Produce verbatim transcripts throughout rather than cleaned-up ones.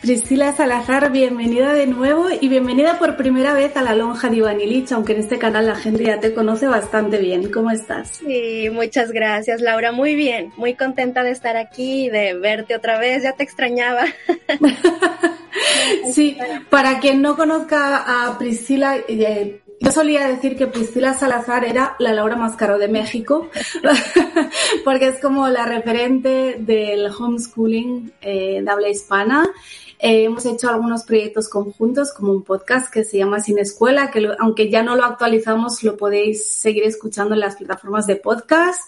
Priscila Salazar, bienvenida de nuevo y bienvenida por primera vez a la lonja de Iván Illich, aunque en este canal la gente ya te conoce bastante bien. ¿Cómo estás? Sí, muchas gracias, Laura. Muy bien, muy contenta de estar aquí, de verte otra vez, ya te extrañaba. Sí, para quien no conozca a Priscila, eh, yo solía decir que Priscila Salazar era la Laura Mascaro de México, porque es como la referente del homeschooling eh, de habla hispana. Eh, hemos hecho algunos proyectos conjuntos, como un podcast que se llama Sin Escuela, que lo, aunque ya no lo actualizamos, lo podéis seguir escuchando en las plataformas de podcast.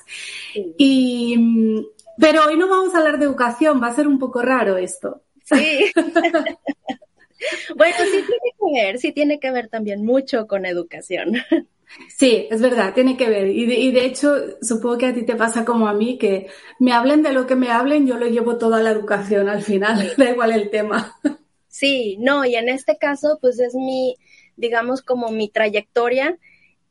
Sí. Y, pero hoy no vamos a hablar de educación, va a ser un poco raro esto. Sí. Bueno, sí tiene que ver, sí tiene que ver también mucho con educación. Sí, es verdad, tiene que ver. Y de, y de hecho, supongo que a ti te pasa como a mí, que me hablen de lo que me hablen, yo lo llevo toda la educación al final, da igual el tema. Sí, no, y en este caso, pues es mi, digamos, como mi trayectoria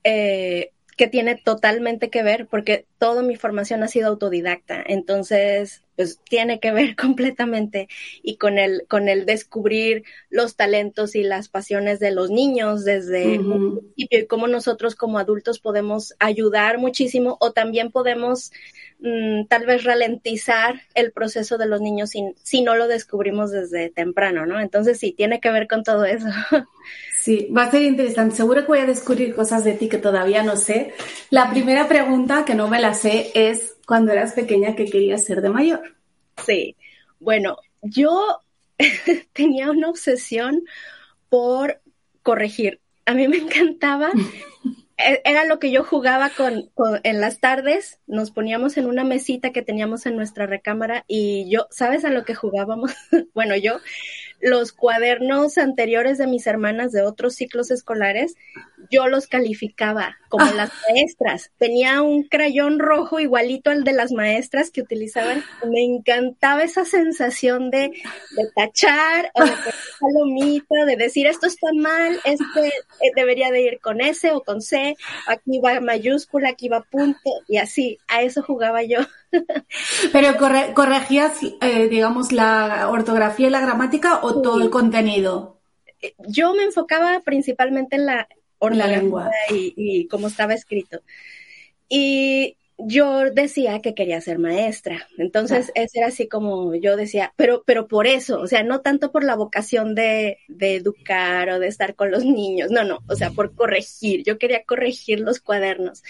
eh, que tiene totalmente que ver, porque toda mi formación ha sido autodidacta, entonces pues tiene que ver completamente y con el con el descubrir los talentos y las pasiones de los niños desde uh-huh. un principio, y cómo nosotros como adultos podemos ayudar muchísimo o también podemos mmm, tal vez ralentizar el proceso de los niños si, si no lo descubrimos desde temprano, ¿no? Entonces sí, tiene que ver con todo eso. Sí, va a ser interesante. Seguro que voy a descubrir cosas de ti que todavía no sé. La primera pregunta, que no me la sé, es: ¿cuando eras pequeña, qué querías ser de mayor? Sí, bueno, yo tenía una obsesión por corregir. A mí me encantaba, era lo que yo jugaba con, con en las tardes, nos poníamos en una mesita que teníamos en nuestra recámara y yo, ¿sabes a lo que jugábamos? Bueno, yo, los cuadernos anteriores de mis hermanas de otros ciclos escolares, yo los calificaba como ah. las maestras. Tenía un crayón rojo igualito al de las maestras que utilizaban. Me encantaba esa sensación de, de tachar o de poner palomita, de decir esto está mal, este debería de ir con S o con C, aquí va mayúscula, aquí va punto, y así, a eso jugaba yo. ¿Pero corre- corregías, eh, digamos, la ortografía y la gramática o sí. todo el contenido? Yo me enfocaba principalmente en la ortografía, la lengua y, y cómo estaba escrito. Y yo decía que quería ser maestra. Entonces, ah. eso era así como yo decía, pero, pero por eso, o sea, no tanto por la vocación de, de educar o de estar con los niños, no, no, o sea, por corregir. Yo quería corregir los cuadernos.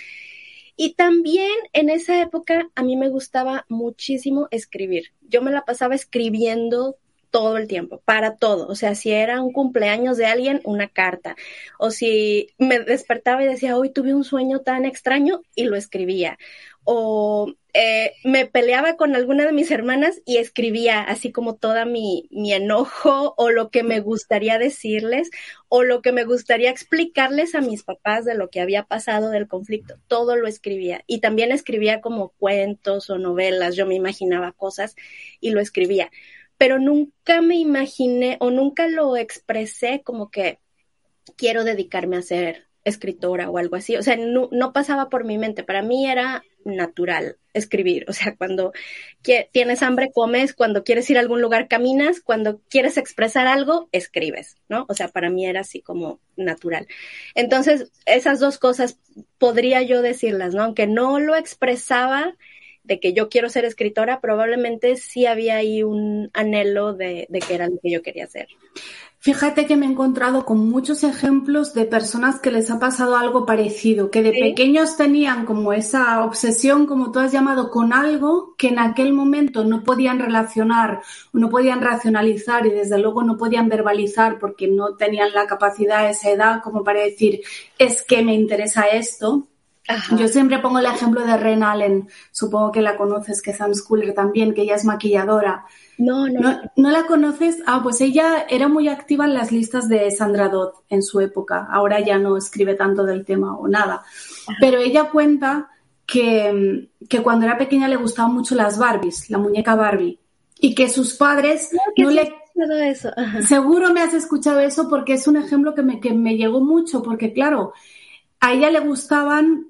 Y también en esa época a mí me gustaba muchísimo escribir. Yo me la pasaba escribiendo todo el tiempo, para todo. O sea, si era un cumpleaños de alguien, una carta. O si me despertaba y decía, hoy tuve un sueño tan extraño, y lo escribía. O eh, me peleaba con alguna de mis hermanas y escribía así como toda mi, mi enojo o lo que me gustaría decirles o lo que me gustaría explicarles a mis papás de lo que había pasado del conflicto. Todo lo escribía. Y también escribía como cuentos o novelas. Yo me imaginaba cosas y lo escribía. Pero nunca me imaginé o nunca lo expresé como que quiero dedicarme a ser escritora o algo así. O sea, no, no pasaba por mi mente. Para mí era natural escribir. O sea, cuando que, tienes hambre, comes. Cuando quieres ir a algún lugar, caminas. Cuando quieres expresar algo, escribes, ¿no? O sea, para mí era así como natural. Entonces, esas dos cosas podría yo decirlas, ¿no? Aunque no lo expresaba de que yo quiero ser escritora, probablemente sí había ahí un anhelo de, de que era lo que yo quería hacer. Fíjate que me he encontrado con muchos ejemplos de personas que les ha pasado algo parecido, que de ¿Sí? pequeños tenían como esa obsesión, como tú has llamado, con algo que en aquel momento no podían relacionar, no podían racionalizar y desde luego no podían verbalizar porque no tenían la capacidad a esa edad como para decir, es que me interesa esto. Ajá. Yo siempre pongo el ejemplo de Ren Allen, supongo que la conoces, que es unschooler también, que ella es maquilladora. No, no, no. ¿No la conoces? Ah, pues ella era muy activa en las listas de Sandra Dodd en su época. Ahora ya no escribe tanto del tema o nada. Ajá. Pero ella cuenta que, que cuando era pequeña le gustaban mucho las Barbies, la muñeca Barbie, y que sus padres no, que no sí. le... Eso. Ajá. Seguro me has escuchado eso porque es un ejemplo que me, que me llegó mucho, porque claro, a ella le gustaban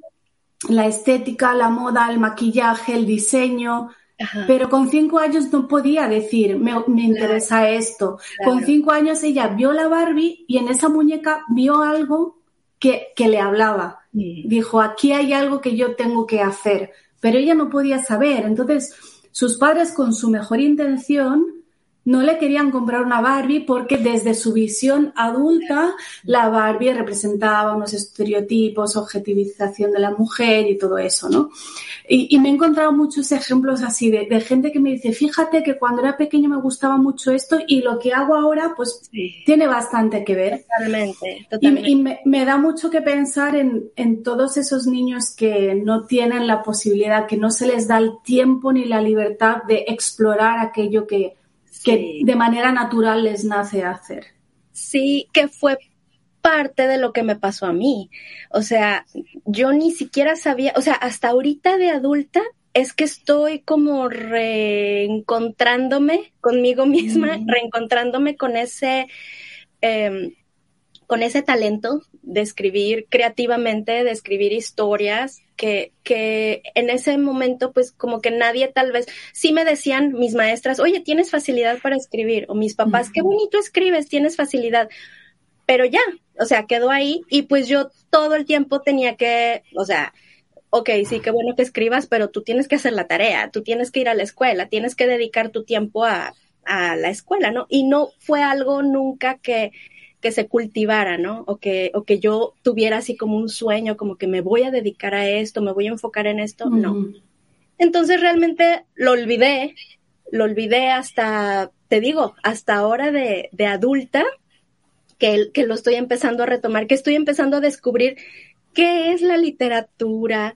la estética, la moda, el maquillaje, el diseño, Ajá. pero con cinco años no podía decir, me, me interesa claro. esto. Claro. Con cinco años ella vio la Barbie y en esa muñeca vio algo que, que le hablaba. Sí. Dijo, aquí hay algo que yo tengo que hacer, pero ella no podía saber. Entonces, sus padres con su mejor intención no le querían comprar una Barbie porque desde su visión adulta la Barbie representaba unos estereotipos, objetivización de la mujer y todo eso, ¿no? Y, y me he encontrado muchos ejemplos así de, de gente que me dice, fíjate que cuando era pequeño me gustaba mucho esto y lo que hago ahora pues sí. tiene bastante que ver. Totalmente, totalmente. Y, y me, me da mucho que pensar en, en todos esos niños que no tienen la posibilidad, que no se les da el tiempo ni la libertad de explorar aquello que... que de manera natural les nace hacer. Sí, que fue parte de lo que me pasó a mí. O sea, yo ni siquiera sabía, o sea, hasta ahorita de adulta es que estoy como reencontrándome conmigo misma, mm. reencontrándome con ese, eh, con ese talento de escribir creativamente, de escribir historias, que, que en ese momento pues como que nadie tal vez, sí me decían mis maestras, oye, tienes facilidad para escribir, o mis papás, uh-huh. qué bonito escribes, tienes facilidad, pero ya, o sea, quedó ahí y pues yo todo el tiempo tenía que, o sea, ok, sí, qué bueno que escribas, pero tú tienes que hacer la tarea, tú tienes que ir a la escuela, tienes que dedicar tu tiempo a, a la escuela, ¿no? Y no fue algo nunca que... que se cultivara, ¿no? O que, o que yo tuviera así como un sueño, como que me voy a dedicar a esto, me voy a enfocar en esto, mm. no. Entonces realmente lo olvidé, lo olvidé hasta, te digo, hasta ahora de, de adulta, que, que lo estoy empezando a retomar, que estoy empezando a descubrir qué es la literatura,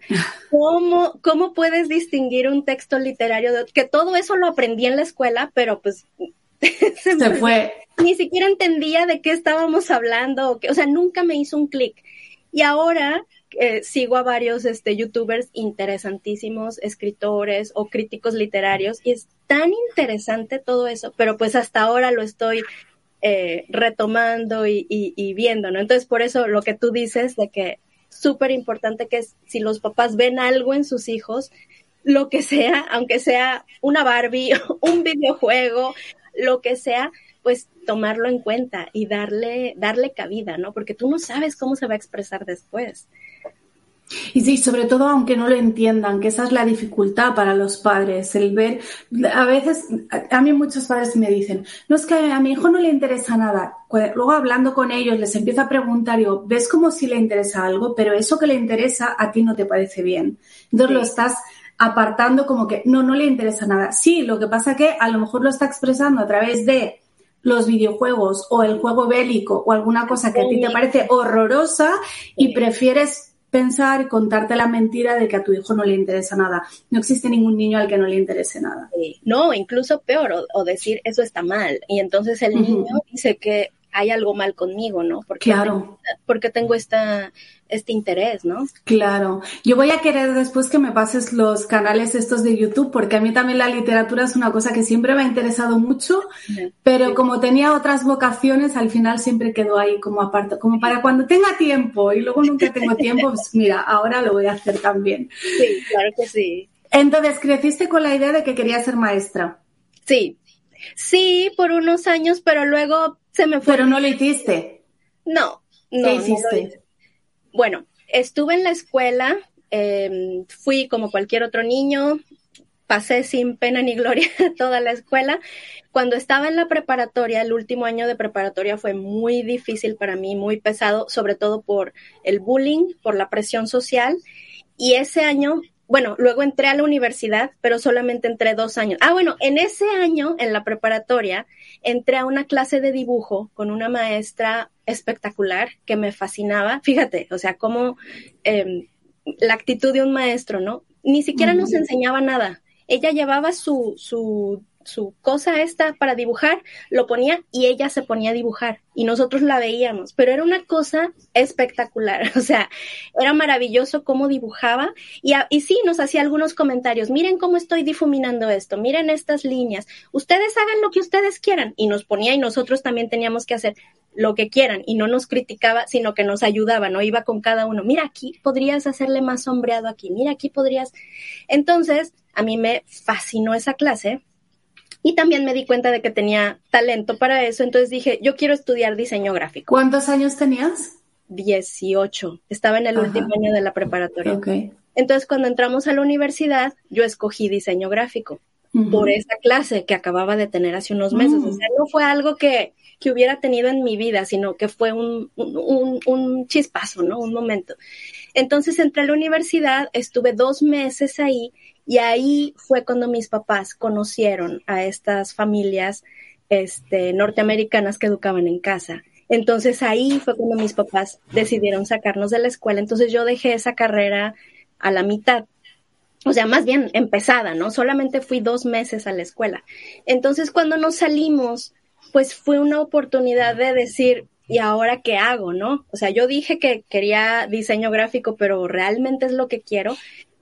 cómo, cómo puedes distinguir un texto literario, de, que todo eso lo aprendí en la escuela, pero pues... se, se fue. Ni siquiera entendía de qué estábamos hablando, o, que, o sea, nunca me hizo un clic. Y ahora eh, sigo a varios este, youtubers interesantísimos, escritores o críticos literarios, y es tan interesante todo eso, pero pues hasta ahora lo estoy eh, retomando y, y, y viendo, ¿no? Entonces, por eso lo que tú dices de que súper importante que es, si los papás ven algo en sus hijos, lo que sea, aunque sea una Barbie, un videojuego, lo que sea, pues tomarlo en cuenta y darle, darle cabida, ¿no? Porque tú no sabes cómo se va a expresar después. Y sí, sobre todo aunque no lo entiendan, que esa es la dificultad para los padres, el ver, a veces, a mí muchos padres me dicen, no, es que a mi hijo no le interesa nada, luego hablando con ellos les empiezo a preguntar, yo, ves como si le interesa algo, pero eso que le interesa a ti no te parece bien, entonces sí. lo estás... apartando como que no, no le interesa nada. Sí, lo que pasa que a lo mejor lo está expresando a través de los videojuegos o el juego bélico o alguna cosa que a ti te parece horrorosa y prefieres pensar y contarte la mentira de que a tu hijo no le interesa nada. No existe ningún niño al que no le interese nada. Sí. No, incluso peor, o, o decir eso está mal. Y entonces el niño uh-huh. dice que hay algo mal conmigo, ¿no? Porque claro. tengo, porque tengo esta, este interés, ¿no? Claro. Yo voy a querer después que me pases los canales estos de YouTube, porque a mí también la literatura es una cosa que siempre me ha interesado mucho, sí. pero sí. como tenía otras vocaciones, al final siempre quedó ahí como aparto, como para cuando tenga tiempo, y luego nunca tengo tiempo, pues mira, ahora lo voy a hacer también. Sí, claro que sí. Entonces, ¿creciste con la idea de que querías ser maestra? Sí. Sí, por unos años, pero luego... se me fue. Pero no lo hiciste. No, no. ¿Qué hiciste? No bueno, estuve en la escuela, eh, fui como cualquier otro niño, pasé sin pena ni gloria toda la escuela. Cuando estaba en la preparatoria, el último año de preparatoria fue muy difícil para mí, muy pesado, sobre todo por el bullying, por la presión social. Y ese año, bueno, luego entré a la universidad, pero solamente entré dos años. Ah, bueno, en ese año, en la preparatoria, entré a una clase de dibujo con una maestra espectacular que me fascinaba. Fíjate, o sea, como eh, la actitud de un maestro, ¿no? Ni siquiera nos enseñaba nada. Ella llevaba su, su, su cosa esta para dibujar, lo ponía y ella se ponía a dibujar y nosotros la veíamos, pero era una cosa espectacular, o sea, era maravilloso cómo dibujaba y, a, y sí, nos hacía algunos comentarios, miren cómo estoy difuminando esto, miren estas líneas, ustedes hagan lo que ustedes quieran, y nos ponía y nosotros también teníamos que hacer lo que quieran y no nos criticaba, sino que nos ayudaba, ¿no? Iba con cada uno, mira aquí podrías hacerle más sombreado aquí, mira aquí podrías, entonces a mí me fascinó esa clase. Y también me di cuenta de que tenía talento para eso, entonces dije, yo quiero estudiar diseño gráfico. ¿Cuántos años tenías? dieciocho. Estaba en el Ajá. último año de la preparatoria. Okay. Entonces, cuando entramos a la universidad, yo escogí diseño gráfico uh-huh. por esa clase que acababa de tener hace unos meses. Uh-huh. O sea, no fue algo que, que hubiera tenido en mi vida, sino que fue un, un, un, un chispazo, ¿no? Un momento. Entonces, entré a la universidad, estuve dos meses ahí. Y ahí fue cuando mis papás conocieron a estas familias este, norteamericanas que educaban en casa. Entonces ahí fue cuando mis papás decidieron sacarnos de la escuela. Entonces yo dejé esa carrera a la mitad, o sea, más bien empezada, ¿no? Solamente fui dos meses a la escuela. Entonces cuando nos salimos, pues fue una oportunidad de decir, ¿y ahora qué hago, no? O sea, yo dije que quería diseño gráfico, pero realmente es lo que quiero.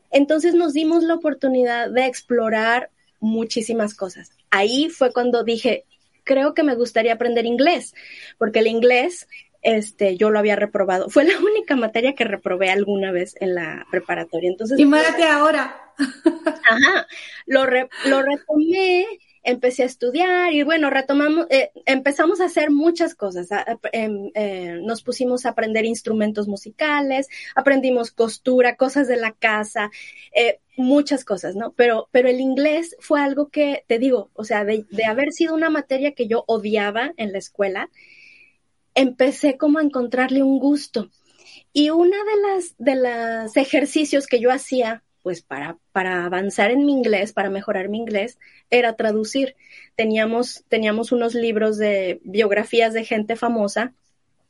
Entonces nos dimos la oportunidad de explorar muchísimas cosas. Ahí fue cuando dije, creo que me gustaría aprender inglés, porque el inglés este, yo lo había reprobado. Fue la única materia que reprobé alguna vez en la preparatoria. Entonces, y márate ahora. Ajá, lo, re, lo retomé, empecé a estudiar y bueno, retomamos, eh, empezamos a hacer muchas cosas. A, a, eh, eh, nos pusimos a aprender instrumentos musicales, aprendimos costura, cosas de la casa, eh, muchas cosas, ¿no? Pero, pero el inglés fue algo que, te digo, o sea, de, de haber sido una materia que yo odiaba en la escuela, empecé como a encontrarle un gusto. Y una de las, de las ejercicios que yo hacía pues para, para avanzar en mi inglés, para mejorar mi inglés, era traducir. Teníamos, teníamos unos libros de biografías de gente famosa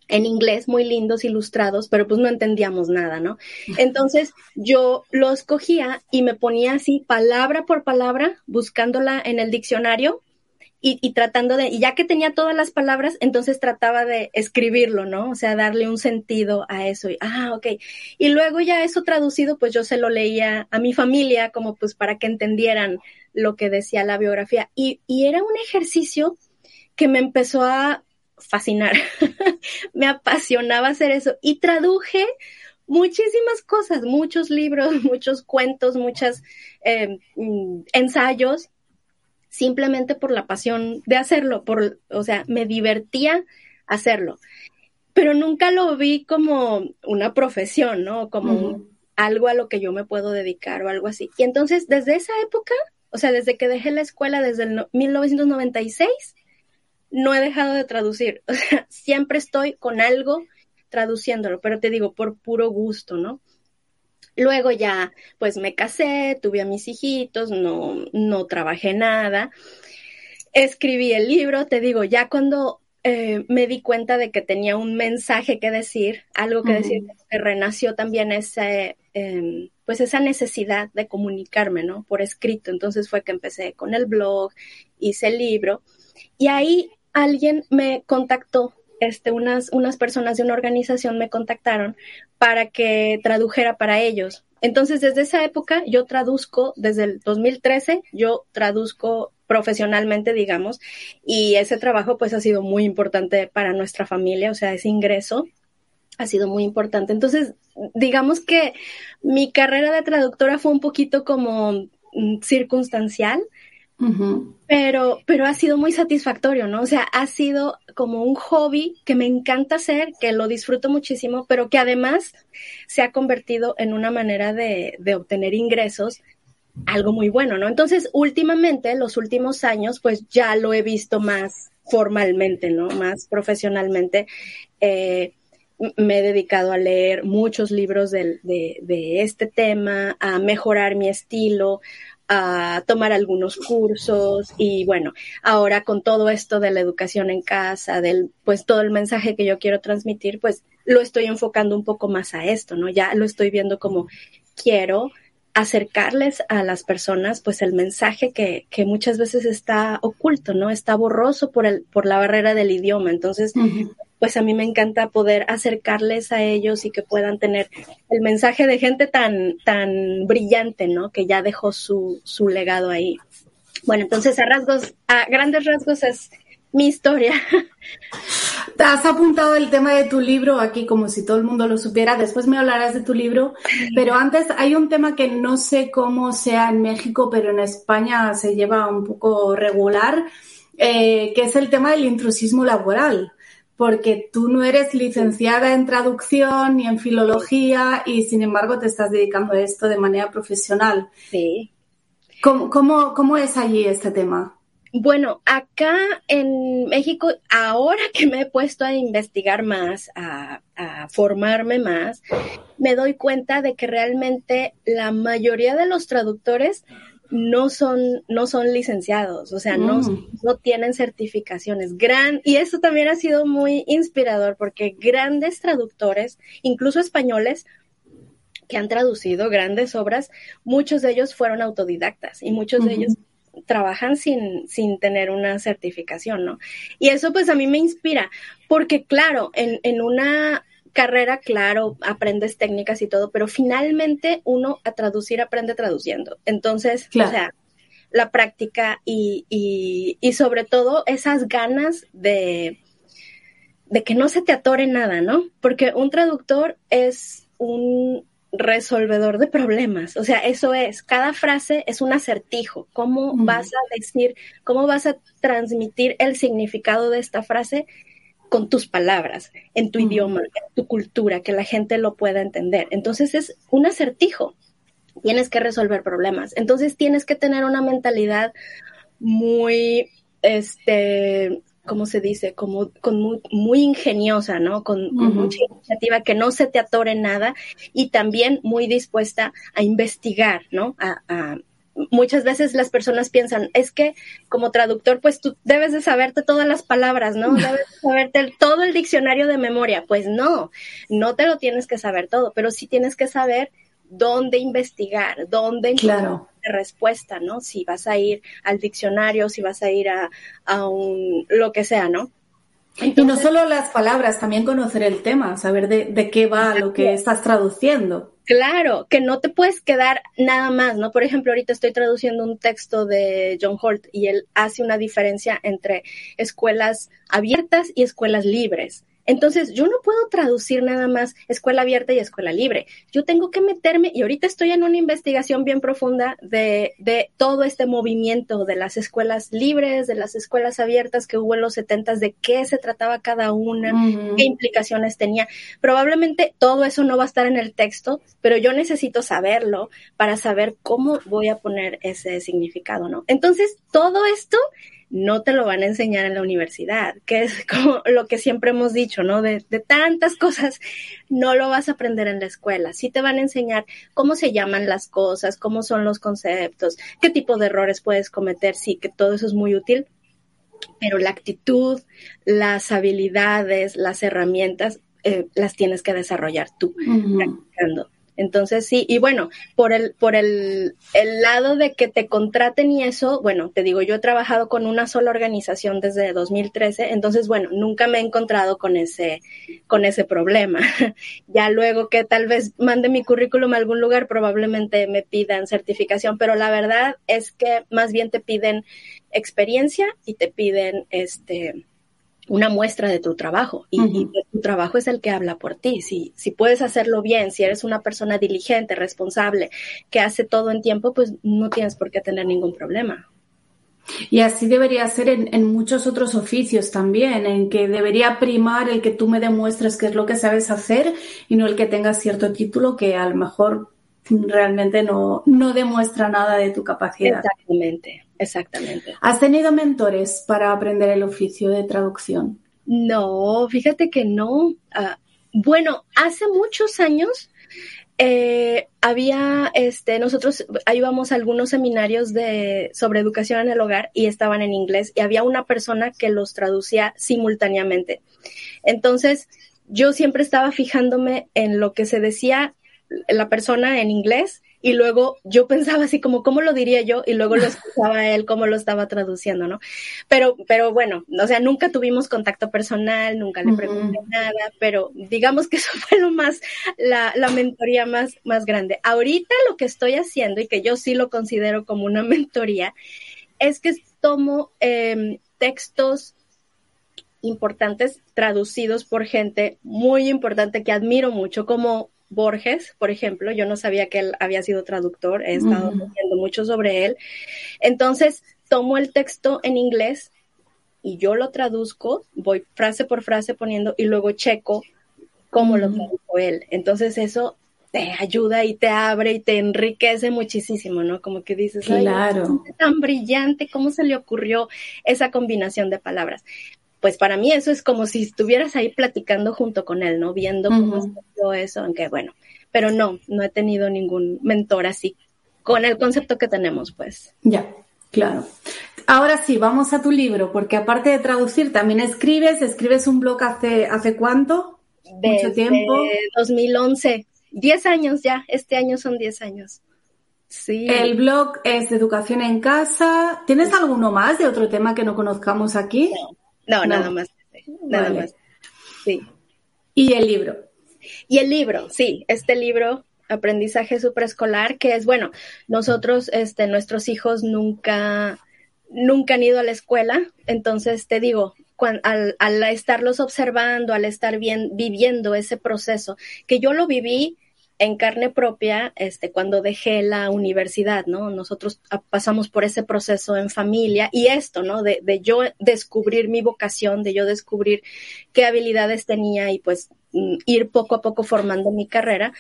en inglés, muy lindos, ilustrados, pero pues no entendíamos nada, ¿no? Entonces yo los cogía y me ponía así palabra por palabra, buscándola en el diccionario y, y tratando de, y ya que tenía todas las palabras, entonces trataba de escribirlo, ¿no? O sea, darle un sentido a eso. Y, ah, ok. Y luego ya eso traducido, pues yo se lo leía a mi familia como pues para que entendieran lo que decía la biografía. Y, y era un ejercicio que me empezó a fascinar. Me apasionaba hacer eso. Y traduje muchísimas cosas, muchos libros, muchos cuentos, muchos eh, ensayos. Simplemente por la pasión de hacerlo, por, o sea, me divertía hacerlo, pero nunca lo vi como una profesión, ¿no? Como uh-huh. algo a lo que yo me puedo dedicar o algo así. Y entonces, desde esa época, o sea, desde que dejé la escuela, desde el no- mil novecientos noventa y seis, no he dejado de traducir. O sea, siempre estoy con algo traduciéndolo, pero te digo, por puro gusto, ¿no? Luego ya, pues me casé, tuve a mis hijitos, no, no trabajé nada. Escribí el libro, te digo, ya cuando eh, me di cuenta de que tenía un mensaje que decir, algo que uh-huh. decir, que renació también ese, eh, pues esa necesidad de comunicarme, ¿no? Por escrito. Entonces fue que empecé con el blog, hice el libro. Y ahí alguien me contactó. Este, unas, unas personas de una organización me contactaron para que tradujera para ellos. Entonces, desde esa época, yo traduzco, desde el dos mil trece, yo traduzco profesionalmente, digamos, y ese trabajo, pues, ha sido muy importante para nuestra familia, o sea, ese ingreso ha sido muy importante. Entonces, digamos que mi carrera de traductora fue un poquito como mm, circunstancial, Uh-huh. Pero, pero ha sido muy satisfactorio, ¿no? O sea, ha sido como un hobby que me encanta hacer, que lo disfruto muchísimo, pero que además se ha convertido en una manera de, de obtener ingresos algo muy bueno, ¿no? Entonces, últimamente, en los últimos años, pues ya lo he visto más formalmente, ¿no? Más profesionalmente. Eh, me he dedicado a leer muchos libros de, de, de este tema, a mejorar mi estilo, a tomar algunos cursos y, bueno, ahora con todo esto de la educación en casa, del, pues todo el mensaje que yo quiero transmitir, pues lo estoy enfocando un poco más a esto, ¿no? Ya lo estoy viendo como quiero acercarles a las personas pues el mensaje que, que muchas veces está oculto, ¿no? Está borroso por el, por la barrera del idioma. Entonces, uh-huh. pues a mí me encanta poder acercarles a ellos y que puedan tener el mensaje de gente tan, tan brillante, ¿no? Que ya dejó su, su legado ahí. Bueno, entonces a rasgos, a grandes rasgos es mi historia. Te has apuntado el tema de tu libro aquí como si todo el mundo lo supiera. Después me hablarás de tu libro, pero antes hay un tema que no sé cómo sea en México, pero en España se lleva un poco regular, eh, que es el tema del intrusismo laboral, porque tú no eres licenciada en traducción ni en filología y, sin embargo, te estás dedicando a esto de manera profesional. Sí. ¿Cómo, cómo, cómo es allí este tema? Bueno, acá en México, ahora que me he puesto a investigar más, a, a formarme más, me doy cuenta de que realmente la mayoría de los traductores no son, no son licenciados, o sea, mm. no, no tienen certificaciones. Gran, y eso también ha sido muy inspirador porque grandes traductores, incluso españoles, que han traducido grandes obras, muchos de ellos fueron autodidactas y muchos mm-hmm. de ellos trabajan sin, sin tener una certificación, ¿no? Y eso pues a mí me inspira, porque claro, en, en una carrera, claro, aprendes técnicas y todo, pero finalmente uno a traducir aprende traduciendo. Entonces, claro. o sea, la práctica y, y, y sobre todo esas ganas de, de que no se te atore nada, ¿no? Porque un traductor es un resolvedor de problemas, o sea, eso es, cada frase es un acertijo, cómo mm. vas a decir, cómo vas a transmitir el significado de esta frase con tus palabras, en tu mm. idioma, en tu cultura, que la gente lo pueda entender. Entonces es un acertijo, tienes que resolver problemas, entonces tienes que tener una mentalidad muy, este... ¿cómo se dice? Como con muy, muy ingeniosa, ¿no? Con, uh-huh. con mucha iniciativa, que no se te atore nada y también muy dispuesta a investigar, ¿no? A, a, muchas veces las personas piensan, es que como traductor, pues tú debes de saberte todas las palabras, ¿no? Debes de saberte el, todo el diccionario de memoria. Pues no, no te lo tienes que saber todo, pero sí tienes que saber dónde investigar, dónde encontrar claro. respuesta, ¿no? Si vas a ir al diccionario, si vas a ir a, a un, lo que sea, ¿no? Entonces, y no solo las palabras, también conocer el tema, saber de, de qué va lo que estás traduciendo. Claro, que no te puedes quedar nada más, ¿no? Por ejemplo, ahorita estoy traduciendo un texto de John Holt y él hace una diferencia entre escuelas abiertas y escuelas libres. Entonces, yo no puedo traducir nada más escuela abierta y escuela libre. Yo tengo que meterme, y ahorita estoy en una investigación bien profunda de, de todo este movimiento de las escuelas libres, de las escuelas abiertas que hubo en los setentas, de qué se trataba cada una, uh-huh. qué implicaciones tenía. Probablemente todo eso no va a estar en el texto, pero yo necesito saberlo para saber cómo voy a poner ese significado, ¿no? Entonces, todo esto no te lo van a enseñar en la universidad, que es como lo que siempre hemos dicho, ¿no? De, de tantas cosas, no lo vas a aprender en la escuela. Sí te van a enseñar cómo se llaman las cosas, cómo son los conceptos, qué tipo de errores puedes cometer, sí, que todo eso es muy útil, pero la actitud, las habilidades, las herramientas, eh, las tienes que desarrollar tú, uh-huh. practicando. Entonces sí, y bueno, por el por el, el lado de que te contraten y eso, bueno, te digo, yo he trabajado con una sola organización desde dos mil trece, entonces bueno, nunca me he encontrado con ese con ese problema. Ya luego que tal vez mande mi currículum a algún lugar, probablemente me pidan certificación, pero la verdad es que más bien te piden experiencia y te piden este una muestra de tu trabajo y, uh-huh. y tu trabajo es el que habla por ti. Si, si puedes hacerlo bien, si eres una persona diligente, responsable, que hace todo en tiempo, pues no tienes por qué tener ningún problema. Y así debería ser en, en muchos otros oficios también, en que debería primar el que tú me demuestres qué es lo que sabes hacer y no el que tengas cierto título que a lo mejor realmente no, no demuestra nada de tu capacidad. Exactamente, exactamente. ¿Has tenido mentores para aprender el oficio de traducción? No, fíjate que no. Uh, bueno, hace muchos años eh, había, este, nosotros íbamos a algunos seminarios de sobre educación en el hogar y estaban en inglés y había una persona que los traducía simultáneamente. Entonces, yo siempre estaba fijándome en lo que se decía la persona en inglés y luego yo pensaba así como, ¿cómo lo diría yo? Y luego lo escuchaba él, cómo lo estaba traduciendo, ¿no? Pero pero bueno, o sea, nunca tuvimos contacto personal, nunca le pregunté uh-huh. nada, pero digamos que eso fue lo más, la, la mentoría más, más grande. Ahorita lo que estoy haciendo, y que yo sí lo considero como una mentoría, es que tomo eh, textos importantes traducidos por gente muy importante que admiro mucho, como Borges, por ejemplo. Yo no sabía que él había sido traductor, he estado uh-huh. leyendo mucho sobre él. Entonces, tomo el texto en inglés y yo lo traduzco, voy frase por frase poniendo y luego checo cómo uh-huh. lo tradujo él. Entonces, eso te ayuda y te abre y te enriquece muchísimo, ¿no? Como que dices, claro, ay, tan brillante, ¿cómo se le ocurrió esa combinación de palabras? Pues para mí eso es como si estuvieras ahí platicando junto con él, ¿no? Viendo cómo uh-huh. estuvo eso, aunque bueno, pero no, no he tenido ningún mentor así, con el concepto que tenemos, pues. Ya, claro. Ahora sí, vamos a tu libro, porque aparte de traducir, también escribes, escribes un blog hace, ¿hace cuánto? Desde ¿Mucho tiempo? dos mil once, diez años ya, este año son diez años. Sí. El blog es de educación en casa. ¿Tienes alguno más de otro tema que no conozcamos aquí? No. No, no, nada más, nada vale. más, sí. ¿Y el libro? Y el libro, sí, este libro, Aprendizaje Supraescolar, que es, bueno, nosotros, este, nuestros hijos nunca, nunca han ido a la escuela, entonces te digo, cuando, al, al estarlos observando, al estar bien, viviendo ese proceso, que yo lo viví en carne propia, este, cuando dejé la universidad, ¿no? Nosotros pasamos por ese proceso en familia y esto, ¿no? De, de yo descubrir mi vocación, de yo descubrir qué habilidades tenía y pues ir poco a poco formando mi carrera.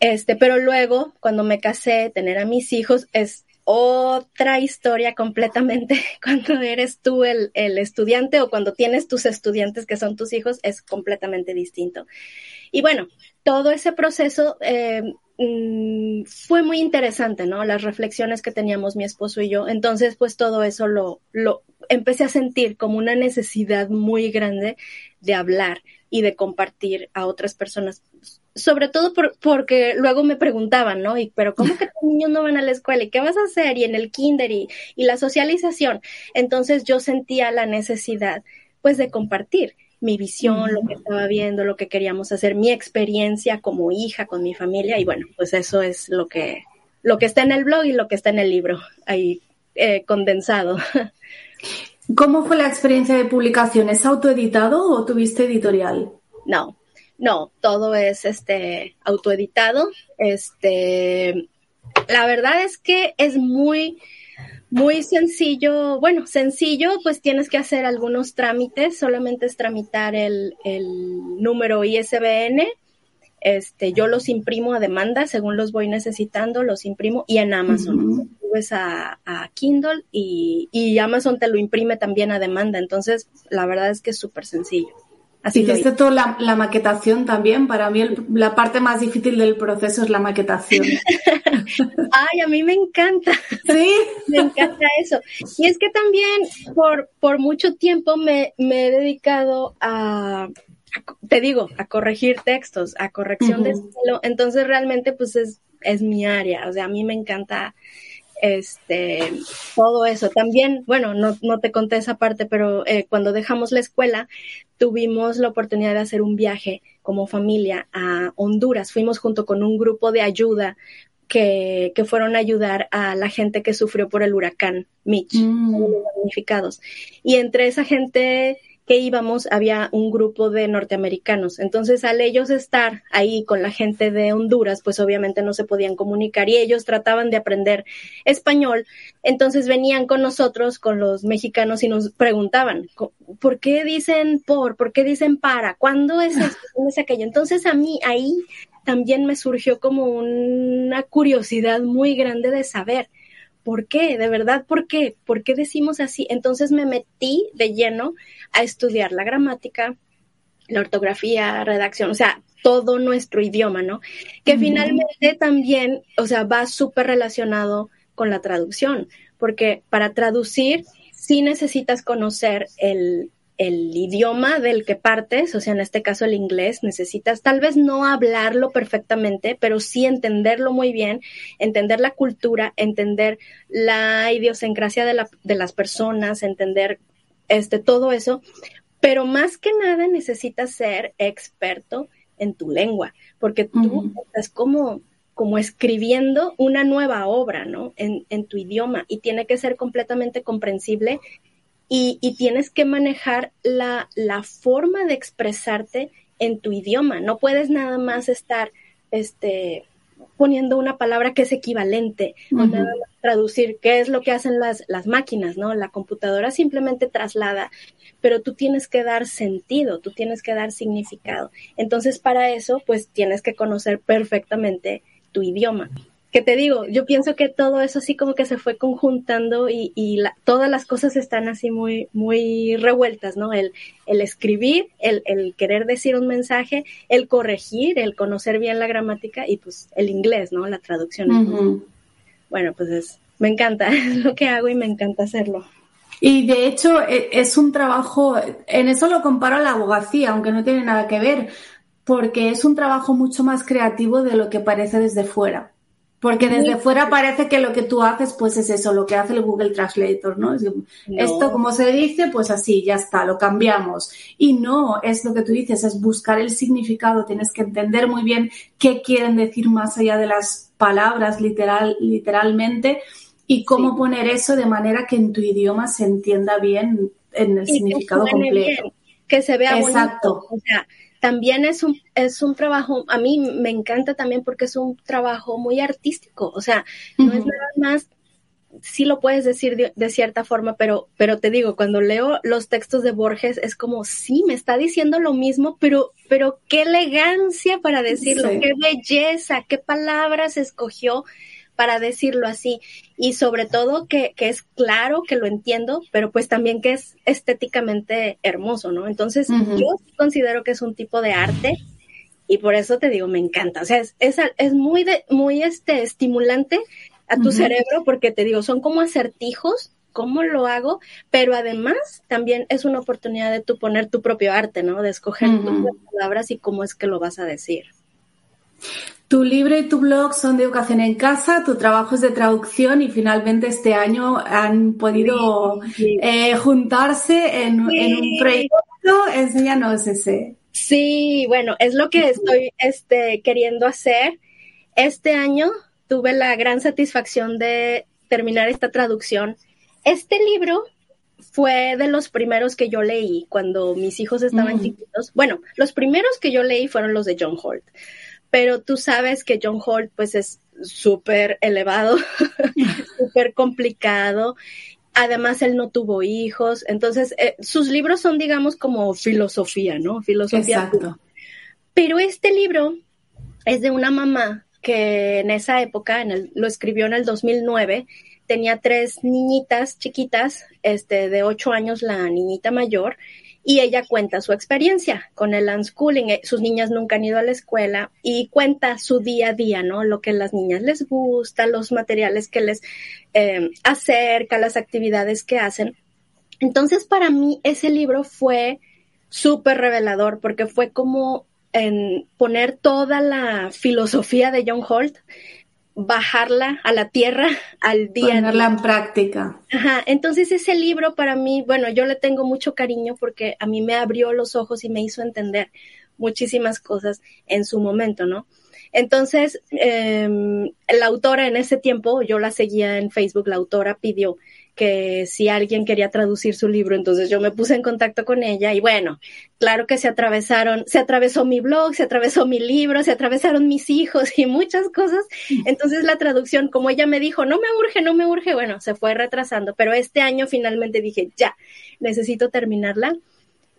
Este, pero luego, cuando me casé, tener a mis hijos es otra historia completamente. Cuando eres tú el, el estudiante o cuando tienes tus estudiantes que son tus hijos es completamente distinto. Y bueno, todo ese proceso eh, fue muy interesante, ¿no? Las reflexiones que teníamos mi esposo y yo. Entonces, pues todo eso lo, lo empecé a sentir como una necesidad muy grande de hablar y de compartir a otras personas. Sobre todo por, porque luego me preguntaban, ¿no? Y, pero ¿cómo que los niños no van a la escuela? ¿Y qué vas a hacer? Y en el kinder y, y la socialización. Entonces yo sentía la necesidad, pues, de compartir mi visión, lo que estaba viendo, lo que queríamos hacer, mi experiencia como hija con mi familia. Y bueno, pues eso es lo que, lo que está en el blog y lo que está en el libro, ahí eh, condensado. ¿Cómo fue la experiencia de publicación? ¿Es autoeditado o tuviste editorial? No. No, todo es este autoeditado. Este, la verdad es que es muy, muy sencillo. Bueno, sencillo, pues tienes que hacer algunos trámites. Solamente es tramitar el, el número I S B N. Este, yo los imprimo a demanda, según los voy necesitando, los imprimo y en Amazon. Uh-huh. Subes a, a Kindle y, y Amazon te lo imprime también a demanda. Entonces, la verdad es que es súper sencillo. Así que hiciste toda la, la maquetación también. Para mí el, la parte más difícil del proceso es la maquetación. Ay, a mí me encanta. Sí. Me encanta eso. Y es que también por, por mucho tiempo me, me he dedicado a, a, te digo, a corregir textos, a corrección uh-huh. de estilo. Entonces realmente pues es, es mi área. O sea, a mí me encanta este todo eso. También, bueno, no, no te conté esa parte, pero eh, cuando dejamos la escuela tuvimos la oportunidad de hacer un viaje como familia a Honduras. Fuimos junto con un grupo de ayuda que, que fueron a ayudar a la gente que sufrió por el huracán Mitch, mm. los damnificados. Y entre esa gente que íbamos había un grupo de norteamericanos. Entonces, al ellos estar ahí con la gente de Honduras, pues obviamente no se podían comunicar y ellos trataban de aprender español. Entonces, venían con nosotros, con los mexicanos, y nos preguntaban, ¿por qué dicen por? ¿Por qué dicen para? ¿Cuándo es esto? ¿Cuándo es aquello? Entonces, a mí ahí también me surgió como una curiosidad muy grande de saber por qué, de verdad, por qué, por qué decimos así. Entonces me metí de lleno a estudiar la gramática, la ortografía, redacción, o sea, todo nuestro idioma, ¿no? Que mm. finalmente también, o sea, va súper relacionado con la traducción, porque para traducir sí necesitas conocer el... el idioma del que partes, o sea, en este caso el inglés, necesitas tal vez no hablarlo perfectamente, pero sí entenderlo muy bien, entender la cultura, entender la idiosincrasia de, la, de las personas, entender este, todo eso, pero más que nada necesitas ser experto en tu lengua, porque tú uh-huh. estás como, como escribiendo una nueva obra, ¿no? En, en tu idioma, y tiene que ser completamente comprensible. Y, y tienes que manejar la, la forma de expresarte en tu idioma. No puedes nada más estar este, poniendo una palabra que es equivalente, uh-huh. o nada más traducir, qué es lo que hacen las, las máquinas, ¿no? La computadora simplemente traslada, pero tú tienes que dar sentido, tú tienes que dar significado. Entonces, para eso, pues, tienes que conocer perfectamente tu idioma. Que te digo, yo pienso que todo eso así como que se fue conjuntando y, y la, todas las cosas están así muy muy revueltas, ¿no? El, el escribir, el, el querer decir un mensaje, el corregir, el conocer bien la gramática y pues el inglés, ¿no? La traducción. Uh-huh. Bueno, pues es, me encanta, es lo que hago y me encanta hacerlo. Y de hecho es un trabajo, en eso lo comparo a la abogacía, aunque no tiene nada que ver, porque es un trabajo mucho más creativo de lo que parece desde fuera. Porque desde fuera parece que lo que tú haces, pues es eso, lo que hace el Google Translator, ¿no? Es, no. Esto, como se dice, pues así, ya está, lo cambiamos. Y no, es lo que tú dices, es buscar el significado, tienes que entender muy bien qué quieren decir más allá de las palabras, literal, literalmente, y cómo sí. poner eso de manera que en tu idioma se entienda bien en el y significado completo. Bien, que se vea exacto. Bonito. O sea, también es un, es un trabajo, a mí me encanta también porque es un trabajo muy artístico, o sea, no uh-huh. es nada más, sí lo puedes decir de, de cierta forma, pero, pero te digo, cuando leo los textos de Borges es como, sí, me está diciendo lo mismo, pero, pero qué elegancia para decirlo, sí. qué belleza, qué palabras escogió para decirlo así, y sobre todo que, que es claro, que lo entiendo, pero pues también que es estéticamente hermoso, ¿no? Entonces, uh-huh. yo considero que es un tipo de arte, y por eso te digo, me encanta, o sea, es, es, es muy, de, muy este, estimulante a tu uh-huh. cerebro, porque te digo, son como acertijos, ¿cómo lo hago? Pero además, también es una oportunidad de tú poner tu propio arte, ¿no? De escoger uh-huh. tus palabras y cómo es que lo vas a decir. Tu libro y tu blog son de educación en casa, tu trabajo es de traducción y finalmente este año han podido sí, sí. Eh, juntarse en, sí. en un proyecto. Enséñanos ese. Sí, bueno, es lo que estoy este, queriendo hacer. Este año tuve la gran satisfacción de terminar esta traducción. Este libro fue de los primeros que yo leí cuando mis hijos estaban mm. chiquitos. Bueno, los primeros que yo leí fueron los de John Holt. Pero tú sabes que John Holt pues es súper elevado, súper complicado. Además, él no tuvo hijos. Entonces, eh, sus libros son, digamos, como filosofía, ¿no? Filosofía. Exacto. Pero este libro es de una mamá que en esa época, en el, lo escribió en el dos mil nueve, tenía tres niñitas chiquitas, este, de ocho años la niñita mayor, y ella cuenta su experiencia con el unschooling. Sus niñas nunca han ido a la escuela y cuenta su día a día, ¿no? Lo que a las niñas les gusta, los materiales que les eh, acerca, las actividades que hacen. Entonces, para mí, ese libro fue súper revelador porque fue como en poner toda la filosofía de John Holt, bajarla a la tierra, al día. Ponerla en práctica. Ajá, entonces ese libro para mí, bueno, yo le tengo mucho cariño porque a mí me abrió los ojos y me hizo entender muchísimas cosas en su momento, ¿no? Entonces, eh, la autora en ese tiempo, yo la seguía en Facebook, la autora pidió que si alguien quería traducir su libro, entonces yo me puse en contacto con ella y bueno, claro que se atravesaron, se atravesó mi blog, se atravesó mi libro, se atravesaron mis hijos y muchas cosas. Entonces la traducción, como ella me dijo, no me urge, no me urge, bueno, se fue retrasando, pero este año finalmente dije, ya, necesito terminarla.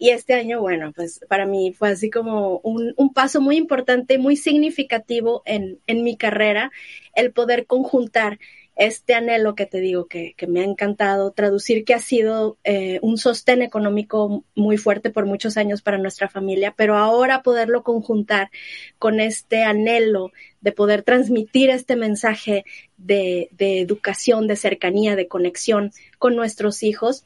Y este año, bueno, pues para mí fue así como un, un paso muy importante, muy significativo en, en mi carrera, el poder conjuntar este anhelo que te digo que, que me ha encantado traducir, que ha sido eh, un sostén económico muy fuerte por muchos años para nuestra familia, pero ahora poderlo conjuntar con este anhelo de poder transmitir este mensaje de, de educación, de cercanía, de conexión con nuestros hijos,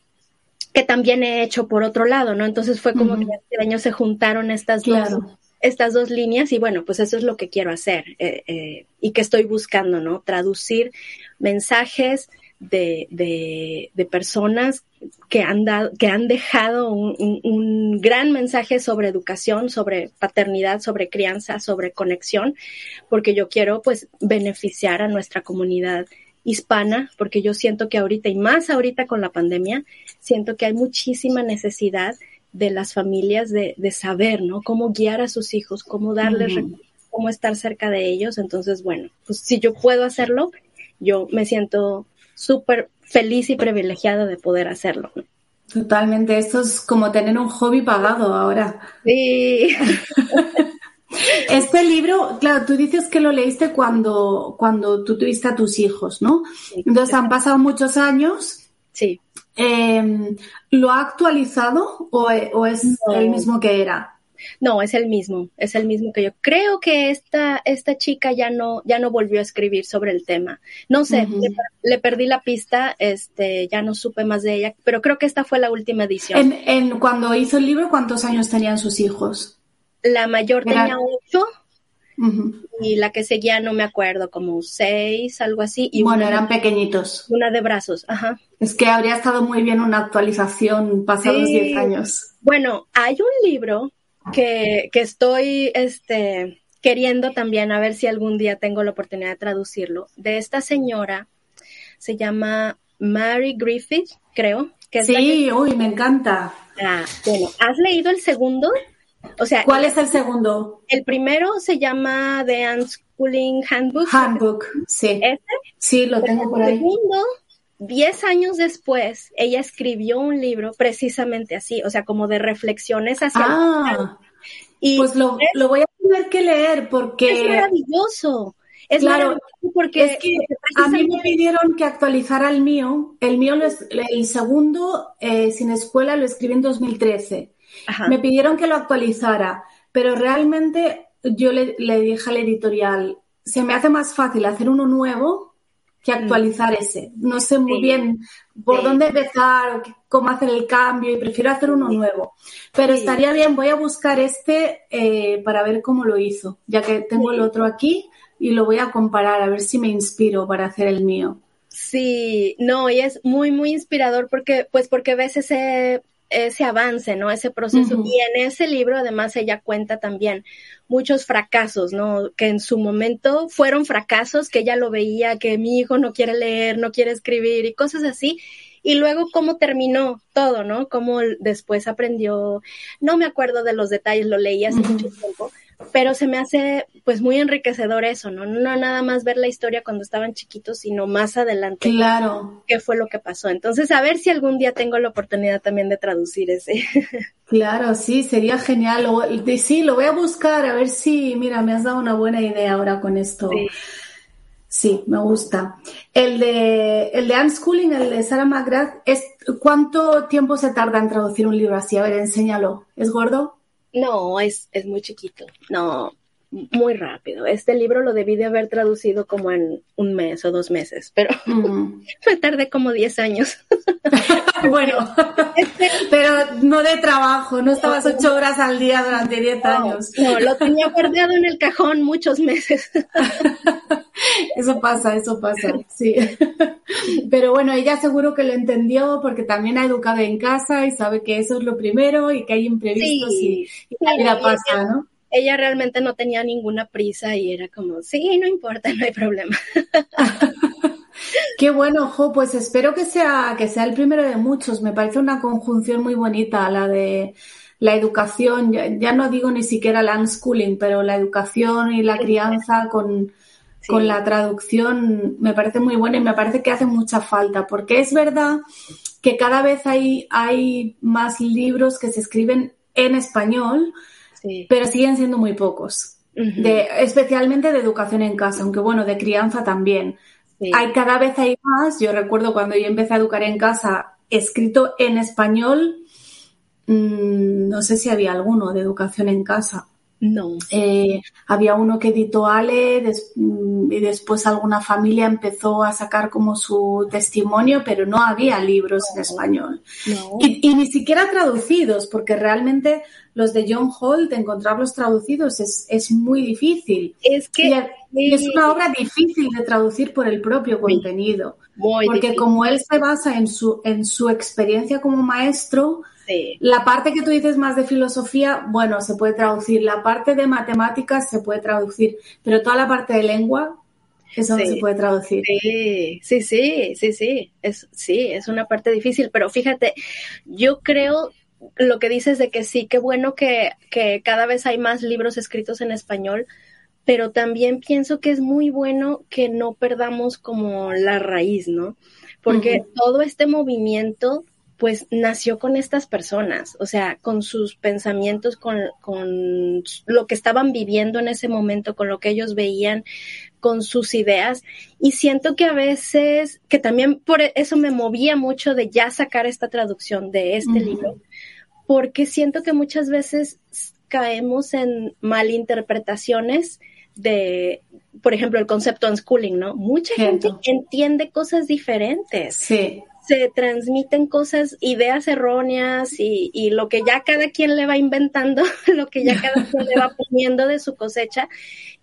que también he hecho por otro lado, ¿no? Entonces fue como uh-huh. que este año se juntaron estas claro. dos estas dos líneas y bueno, pues eso es lo que quiero hacer eh, eh, y que estoy buscando, ¿no? Traducir mensajes de, de, de personas que han dado, que han dejado un, un, un gran mensaje sobre educación, sobre paternidad, sobre crianza, sobre conexión, porque yo quiero pues beneficiar a nuestra comunidad hispana, porque yo siento que ahorita, y más ahorita con la pandemia, siento que hay muchísima necesidad de las familias de, de saber, ¿no? Cómo guiar a sus hijos, cómo darles uh-huh. recursos, cómo estar cerca de ellos. Entonces, bueno, pues si yo puedo hacerlo, yo me siento súper feliz y privilegiada de poder hacerlo, ¿no? Totalmente. Esto es como tener un hobby pagado ahora. Sí. Este libro, claro, tú dices que lo leíste cuando, cuando tú tuviste a tus hijos, ¿no? Entonces han pasado muchos años. Sí. Eh, ¿Lo ha actualizado o, o es no. el mismo que era? No, es el mismo, es el mismo que yo. Creo que esta, esta chica ya no, ya no volvió a escribir sobre el tema. No sé, uh-huh. le, le perdí la pista, este, ya no supe más de ella, pero creo que esta fue la última edición. En, en, cuando hizo el libro, ¿cuántos años tenían sus hijos? La mayor Era... tenía ocho uh-huh. y la que seguía, no me acuerdo, como seis, algo así. Y bueno, eran de, pequeñitos. Una de brazos, ajá. Es que habría estado muy bien una actualización pasados sí. diez años. Bueno, hay un libro que, que estoy este, queriendo también, a ver si algún día tengo la oportunidad de traducirlo, de esta señora, se llama Mary Griffith, creo. Que es sí, la que... uy, me encanta. Ah, bueno, ¿has leído el segundo? O sea, ¿cuál es el segundo? El primero se llama The Unschooling Handbook. Handbook, sí. ¿Este? Sí, lo tengo pero por ahí. El segundo, diez años después, ella escribió un libro precisamente así, o sea, como de reflexiones hacia ah, el y pues lo, es, lo voy a tener que leer porque... Es maravilloso. Es claro, maravilloso porque... Es que a mí me pidieron que actualizara el mío. El mío, lo es, el segundo, eh, Sin Escuela, lo escribí en dos mil trece. Ajá. Me pidieron que lo actualizara, pero realmente yo le, le dije al editorial, se me hace más fácil hacer uno nuevo que actualizar mm. ese. No sé muy sí. bien por sí. dónde empezar o cómo hacer el cambio y prefiero hacer uno sí. nuevo. Pero sí. estaría bien, voy a buscar este eh, para ver cómo lo hizo, ya que tengo sí. el otro aquí y lo voy a comparar a ver si me inspiro para hacer el mío. Sí, no, y es muy, muy inspirador porque, pues porque ves ese... ese avance, ¿no? Ese proceso. Uh-huh. Y en ese libro, además, ella cuenta también muchos fracasos, ¿no? Que en su momento fueron fracasos, que ella lo veía, que mi hijo no quiere leer, no quiere escribir y cosas así. Y luego cómo terminó todo, ¿no? Cómo después aprendió. No me acuerdo de los detalles, lo leí hace uh-huh. mucho tiempo, pero se me hace, pues, muy enriquecedor eso, ¿no? No nada más ver la historia cuando estaban chiquitos, sino más adelante. Claro. ¿Qué fue lo que pasó? Entonces, a ver si algún día tengo la oportunidad también de traducir ese. Claro, sí, sería genial. O, de, sí, lo voy a buscar, a ver si, mira, me has dado una buena idea ahora con esto. Sí. Sí, me gusta. El de, el de Unschooling, el de Sara Magrath, es, ¿cuánto tiempo se tarda en traducir un libro así? A ver, enséñalo. ¿Es gordo? No, es, es muy chiquito. No, muy rápido. Este libro lo debí de haber traducido como en un mes o dos meses, pero mm. me tardé como diez años. Bueno, este... pero no de trabajo, no estabas ocho horas al día durante diez no, años. No, lo tenía guardado en el cajón muchos meses. Eso pasa, eso pasa, sí. Pero bueno, ella seguro que lo entendió porque también ha educado en casa y sabe que eso es lo primero y que hay imprevistos sí, y, y la vida sí, pasa, ella, ¿no? Ella realmente no tenía ninguna prisa y era como, sí, no importa, no hay problema. Qué bueno, jo, pues espero que sea, que sea el primero de muchos. Me parece una conjunción muy bonita la de... la educación, ya, ya no digo ni siquiera el unschooling, pero la educación y la crianza con, sí. con la traducción me parece muy buena y me parece que hace mucha falta, porque es verdad que cada vez hay, hay más libros que se escriben en español, sí, pero siguen siendo muy pocos, uh-huh, de, especialmente de educación en casa, aunque bueno, de crianza también. Sí. Hay, cada vez hay más. Yo recuerdo cuando yo empecé a educar en casa, escrito en español, mmm, no sé si había alguno de educación en casa. No. Eh, había uno que editó Ale des, y después alguna familia empezó a sacar como su testimonio, pero no había libros no. en español. No. Y, y ni siquiera traducidos, porque realmente los de John Holt, encontrarlos traducidos es, es muy difícil. Es que y es una obra difícil de traducir por el propio contenido. Muy porque difícil. Como él se basa en su, en su experiencia como maestro... Sí. La parte que tú dices más de filosofía, bueno, se puede traducir. La parte de matemáticas se puede traducir, pero toda la parte de lengua, eso sí, no se puede traducir. Sí, sí, sí, sí, sí. Es, sí, es una parte difícil, pero fíjate, yo creo lo que dices de que sí, qué bueno que, que cada vez hay más libros escritos en español, pero también pienso que es muy bueno que no perdamos como la raíz, ¿no? Porque uh-huh, todo este movimiento... pues nació con estas personas, o sea, con sus pensamientos, con, con lo que estaban viviendo en ese momento, con lo que ellos veían, con sus ideas. Y siento que a veces, que también por eso me movía mucho de ya sacar esta traducción de este uh-huh, libro, porque siento que muchas veces caemos en malinterpretaciones de, por ejemplo, el concepto unschooling, ¿no? Mucha gente entiende cosas diferentes. Sí. Se transmiten cosas, ideas erróneas y, y lo que ya cada quien le va inventando, lo que ya cada quien le va poniendo de su cosecha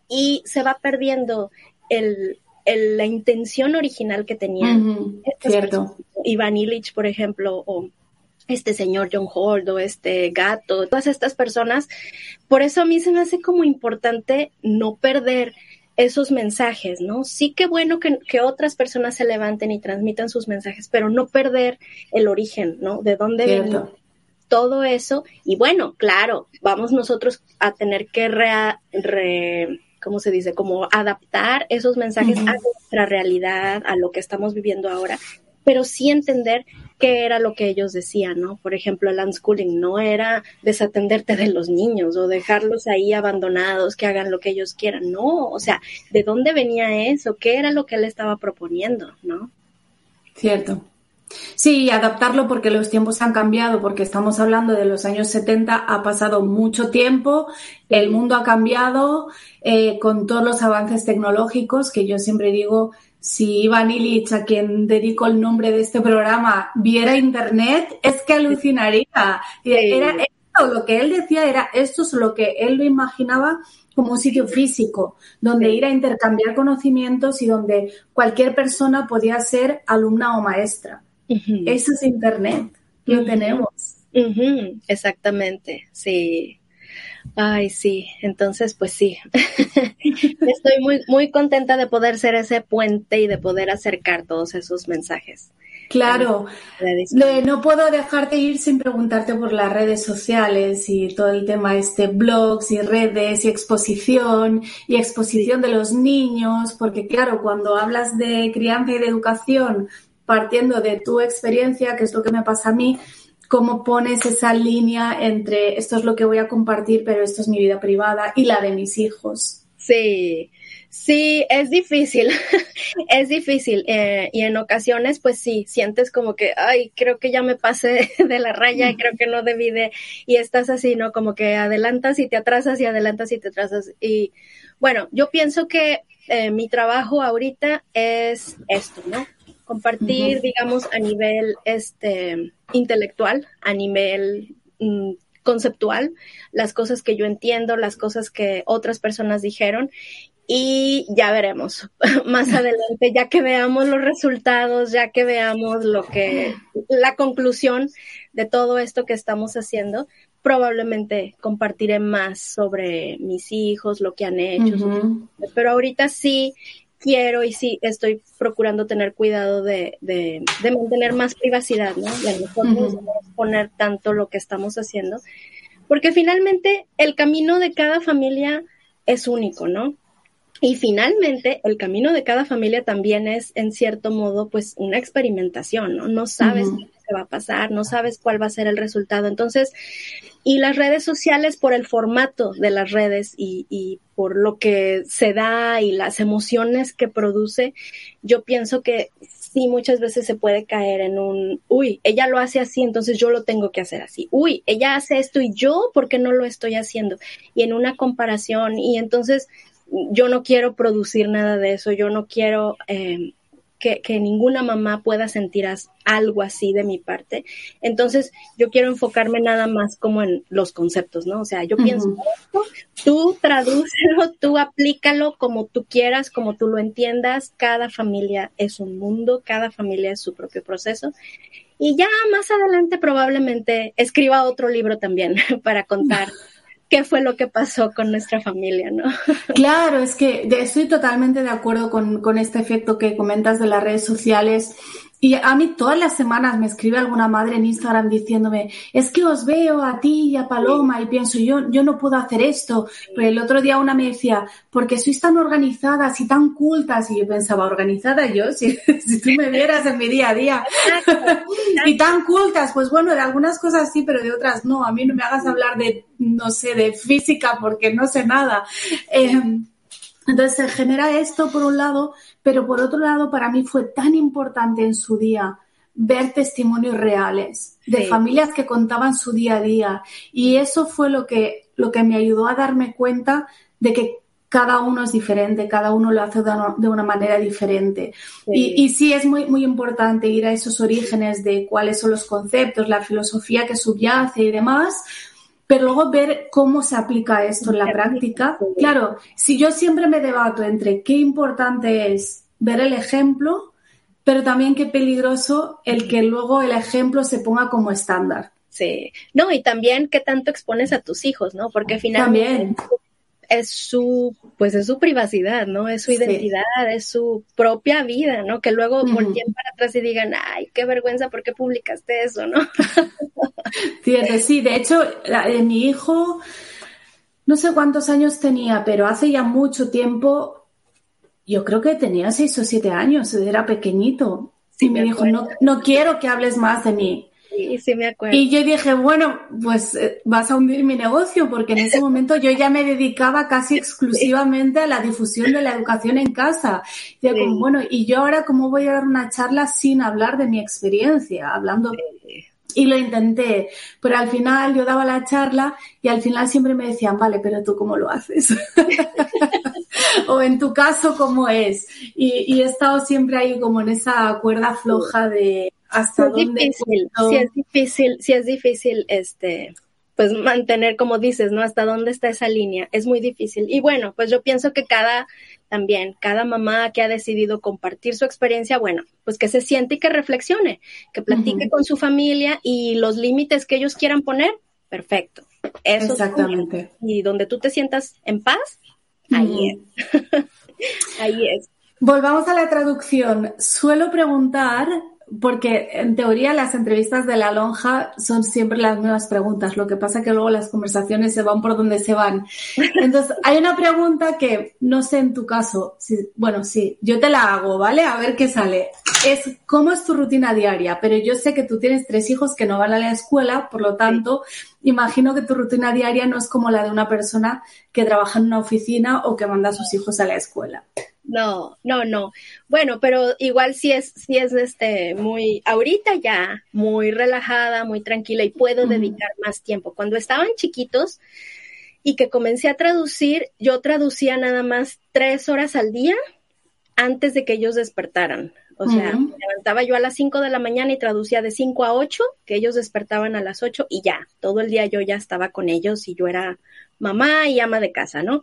y se va perdiendo el, el, la intención original que tenían. Uh-huh, cierto. Iván Illich, por ejemplo, o este señor John Holt, o este gato, todas estas personas. Por eso a mí se me hace como importante no perder esos mensajes, ¿no? Sí, que bueno que, que otras personas se levanten y transmitan sus mensajes, pero no perder el origen, ¿no? De dónde viene todo eso. Y bueno, claro, vamos nosotros a tener que re, re ¿cómo se dice? Como adaptar esos mensajes uh-huh, a nuestra realidad, a lo que estamos viviendo ahora, pero sí entender qué era lo que ellos decían, ¿no? Por ejemplo, el unschooling no era desatenderte de los niños o dejarlos ahí abandonados, que hagan lo que ellos quieran. No, o sea, ¿de dónde venía eso? ¿Qué era lo que él estaba proponiendo, no? Cierto. Sí, adaptarlo porque los tiempos han cambiado, porque estamos hablando de los años setenta, ha pasado mucho tiempo, el mundo ha cambiado eh, con todos los avances tecnológicos que yo siempre digo... Si Iván Illich, a quien dedico el nombre de este programa, viera internet, es que alucinaría. Era esto, lo que él decía era, esto es lo que él lo imaginaba como un sitio físico, donde ir a intercambiar conocimientos y donde cualquier persona podía ser alumna o maestra. Uh-huh. Eso es internet, lo uh-huh, tenemos. Uh-huh. Exactamente, sí. Ay, sí. Entonces, pues sí. Estoy muy, muy contenta de poder ser ese puente y de poder acercar todos esos mensajes. Claro. No, no puedo dejarte ir sin preguntarte por las redes sociales y todo el tema este, blogs y redes y exposición y exposición de los niños, porque claro, cuando hablas de crianza y de educación, partiendo de tu experiencia, que es lo que me pasa a mí, cómo pones esa línea entre esto es lo que voy a compartir, pero esto es mi vida privada y la de mis hijos. Sí, sí, es difícil, es difícil. Eh, y en ocasiones, pues sí, sientes como que, ay, creo que ya me pasé de la raya y creo que no debí de... Y estás así, ¿no? Como que adelantas y te atrasas y adelantas y te atrasas. Y bueno, yo pienso que eh, mi trabajo ahorita es esto, ¿no? Compartir, uh-huh, digamos, a nivel este intelectual, a nivel mm, conceptual, las cosas que yo entiendo, las cosas que otras personas dijeron, y ya veremos más adelante, ya que veamos los resultados, ya que veamos lo que la conclusión de todo esto que estamos haciendo, probablemente compartiré más sobre mis hijos, lo que han hecho, uh-huh, pero ahorita sí quiero y sí estoy procurando tener cuidado de, de, de mantener más privacidad, ¿no? Y a nosotros no uh-huh, poner tanto lo que estamos haciendo, porque finalmente el camino de cada familia es único, ¿no? Y finalmente el camino de cada familia también es, en cierto modo, pues una experimentación, ¿no? No sabes uh-huh, qué va a pasar, no sabes cuál va a ser el resultado. Entonces, y las redes sociales, por el formato de las redes y, y por lo que se da y las emociones que produce, yo pienso que sí, muchas veces se puede caer en un, uy, ella lo hace así, entonces yo lo tengo que hacer así. Uy, ella hace esto y yo, ¿por qué no lo estoy haciendo? Y en una comparación, y entonces yo no quiero producir nada de eso, yo no quiero... Eh, Que, que ninguna mamá pueda sentir as, algo así de mi parte. Entonces, yo quiero enfocarme nada más como en los conceptos, ¿no? O sea, yo pienso, uh-huh. esto, tú tradúcelo, tú aplícalo como tú quieras, como tú lo entiendas. Cada familia es un mundo, cada familia es su propio proceso. Y ya más adelante probablemente escriba otro libro también para contar qué fue lo que pasó con nuestra familia, ¿no? Claro, es que estoy totalmente de acuerdo con, con este efecto que comentas de las redes sociales. Y a mí todas las semanas me escribe alguna madre en Instagram diciéndome, es que os veo a ti y a Paloma, y pienso, yo, yo no puedo hacer esto. Pero el otro día una me decía, porque sois tan organizadas y tan cultas. Y yo pensaba, ¿organizada yo? Si, si tú me vieras en mi día a día. Y tan cultas, pues bueno, de algunas cosas sí, pero de otras no. A mí no me hagas hablar de, no sé, de física, porque no sé nada. Eh, entonces se genera esto por un lado, pero por otro lado para mí fue tan importante en su día ver testimonios reales de sí. familias que contaban su día a día, y eso fue lo que, lo que me ayudó a darme cuenta de que cada uno es diferente, cada uno lo hace de una, de una manera diferente. Sí. Y, y sí, es muy, muy importante ir a esos orígenes de cuáles son los conceptos, la filosofía que subyace y demás, pero luego ver cómo se aplica esto en la práctica. Claro, si yo siempre me debato entre qué importante es ver el ejemplo, pero también qué peligroso el que luego el ejemplo se ponga como estándar. Sí, no, y también qué tanto expones a tus hijos, ¿no? Porque finalmente también es su, pues es su privacidad, ¿no? Es su identidad, sí. es su propia vida, ¿no? Que luego uh-huh. volteen para atrás y digan, ay, qué vergüenza, ¿por qué publicaste eso, no? Cierto, sí, de hecho, la, eh, mi hijo, no sé cuántos años tenía, pero hace ya mucho tiempo, yo creo que tenía seis o siete años, era pequeñito, sí, y me, me dijo, no, no quiero que hables más de mí. Sí, sí me acuerdo. Y yo dije, bueno, pues vas a hundir mi negocio, porque en ese momento yo ya me dedicaba casi exclusivamente a la difusión de la educación en casa. Y yo, sí. como, bueno, ¿y yo ahora cómo voy a dar una charla sin hablar de mi experiencia? Hablando... Sí. Y lo intenté, pero al final yo daba la charla y al final siempre me decían, vale, pero ¿tú cómo lo haces? O en tu caso, ¿cómo es? Y, y he estado siempre ahí como en esa cuerda floja de... hasta sí, dónde difícil, si es difícil, si es difícil este pues mantener, como dices, ¿no? Hasta dónde está esa línea, es muy difícil. Y bueno, pues yo pienso que cada también, cada mamá que ha decidido compartir su experiencia, bueno, pues que se siente y que reflexione, que platique uh-huh. con su familia, y los límites que ellos quieran poner, perfecto. Eso exactamente. Es y donde tú te sientas en paz, uh-huh. ahí es. Ahí es. Volvamos a la traducción. Suelo preguntar, porque en teoría las entrevistas de la lonja son siempre las mismas preguntas, lo que pasa que luego las conversaciones se van por donde se van. Entonces, hay una pregunta que, no sé en tu caso, si, bueno, sí, yo te la hago, ¿vale? A ver qué sale. Es, ¿cómo es tu rutina diaria? Pero yo sé que tú tienes tres hijos que no van a la escuela, por lo tanto, sí. imagino que tu rutina diaria no es como la de una persona que trabaja en una oficina o que manda a sus hijos a la escuela. No, no, no. Bueno, pero igual sí es, sí es este muy, ahorita ya, muy relajada, muy tranquila, y puedo dedicar uh-huh. más tiempo. Cuando estaban chiquitos y que comencé a traducir, yo traducía nada más tres horas al día antes de que ellos despertaran. O sea, uh-huh. me levantaba yo a las cinco de la mañana y traducía de cinco a ocho, que ellos despertaban a las ocho, y ya, todo el día yo ya estaba con ellos y yo era mamá y ama de casa, ¿no?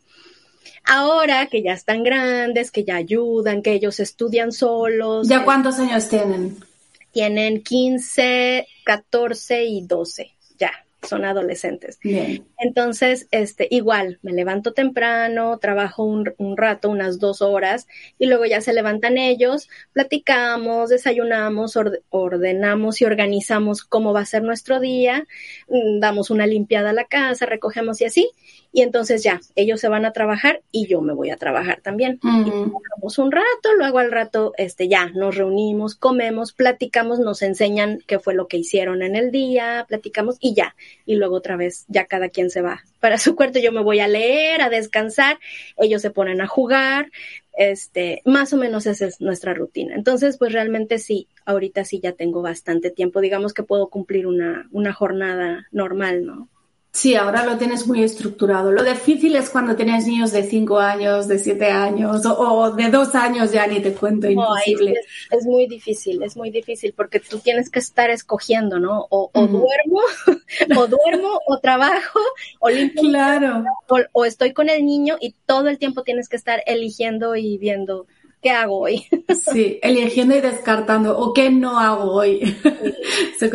Ahora que ya están grandes, que ya ayudan, que ellos estudian solos. ¿Ya cuántos años tienen? Tienen quince, catorce y doce, ya, son adolescentes. Bien. Entonces, este, igual, me levanto temprano, trabajo un, un rato, unas dos horas, y luego ya se levantan ellos, platicamos, desayunamos, orde, ordenamos y organizamos cómo va a ser nuestro día, damos una limpiada a la casa, recogemos y así. y entonces ya, ellos se van a trabajar y yo me voy a trabajar también. Uh-huh. Y trabajamos un rato, luego al rato este, ya nos reunimos, comemos, platicamos, nos enseñan qué fue lo que hicieron en el día, platicamos y ya. Y luego otra vez ya cada quien se va para su cuarto, yo me voy a leer, a descansar, ellos se ponen a jugar, este, más o menos esa es nuestra rutina. Entonces, pues realmente sí, ahorita sí ya tengo bastante tiempo, digamos que puedo cumplir una, una jornada normal, ¿no? Sí, ahora lo tienes muy estructurado. Lo difícil es cuando tienes niños de cinco años, de siete años o, o de dos años, ya ni te cuento, imposible. No, es, es muy difícil, es muy difícil porque tú tienes que estar escogiendo, ¿no? O, o mm. duermo, o duermo, o trabajo, o limpio. Claro. O, o estoy con el niño y todo el tiempo tienes que estar eligiendo y viendo qué hago hoy. Sí, eligiendo y descartando, o qué no hago hoy. Sí.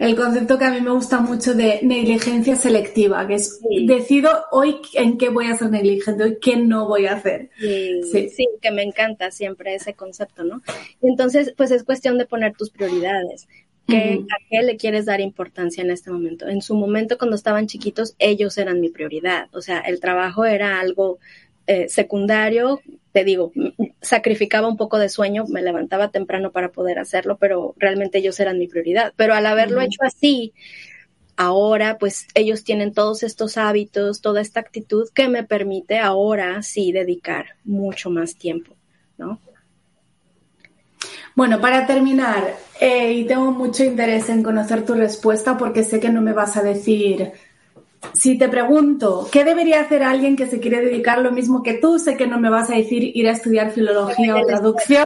El concepto que a mí me gusta mucho de negligencia selectiva, que es sí. decido hoy en qué voy a ser negligente, hoy qué no voy a hacer. Sí, sí. sí, que me encanta siempre ese concepto, ¿no? Entonces, pues es cuestión de poner tus prioridades. ¿Qué, uh-huh. ¿A qué le quieres dar importancia en este momento? En su momento, cuando estaban chiquitos, ellos eran mi prioridad. O sea, el trabajo era algo eh, secundario. Te digo, sacrificaba un poco de sueño, me levantaba temprano para poder hacerlo, pero realmente ellos eran mi prioridad. Pero al haberlo uh-huh. hecho así, ahora pues ellos tienen todos estos hábitos, toda esta actitud que me permite ahora sí dedicar mucho más tiempo, ¿no? Bueno, para terminar, eh, y tengo mucho interés en conocer tu respuesta porque sé que no me vas a decir... Si te pregunto, ¿qué debería hacer alguien que se quiere dedicar lo mismo que tú? Sé que no me vas a decir ir a estudiar filología o traducción.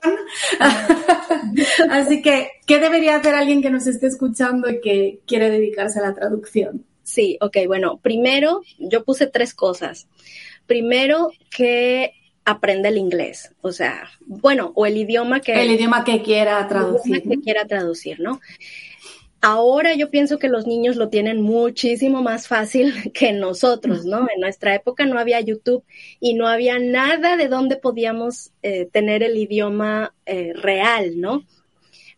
Así que, ¿qué debería hacer alguien que nos esté escuchando y que quiere dedicarse a la traducción? Sí, ok, bueno, primero, yo puse tres cosas. Primero, que aprenda el inglés, o sea, bueno, o el idioma que... El idioma que quiera traducir. El idioma que quiera traducir, ¿no? Ahora yo pienso que los niños lo tienen muchísimo más fácil que nosotros, ¿no? En nuestra época no había YouTube y no había nada de donde podíamos eh, tener el idioma eh, real, ¿no?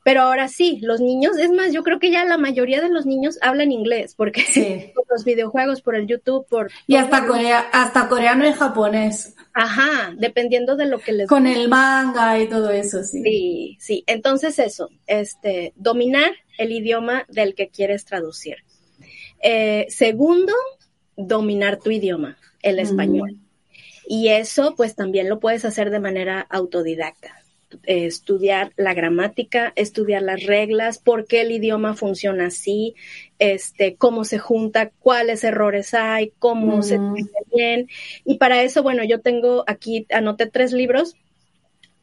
Pero ahora sí, los niños, es más, yo creo que ya la mayoría de los niños hablan inglés, porque sí. por los videojuegos, por el YouTube, por... Y hasta, corea, hasta coreano y japonés. Ajá, dependiendo de lo que les... Con guste. El manga y todo eso, sí. Sí, sí, entonces eso, este, dominar el idioma del que quieres traducir. Eh, segundo, dominar tu idioma, el español. Mm. Y eso, pues, también lo puedes hacer de manera autodidacta. Eh, estudiar la gramática, estudiar las reglas, por qué el idioma funciona así, este, cómo se junta, cuáles errores hay, cómo uh-huh. se entiende bien. Y para eso, bueno, yo tengo aquí, anoté tres libros.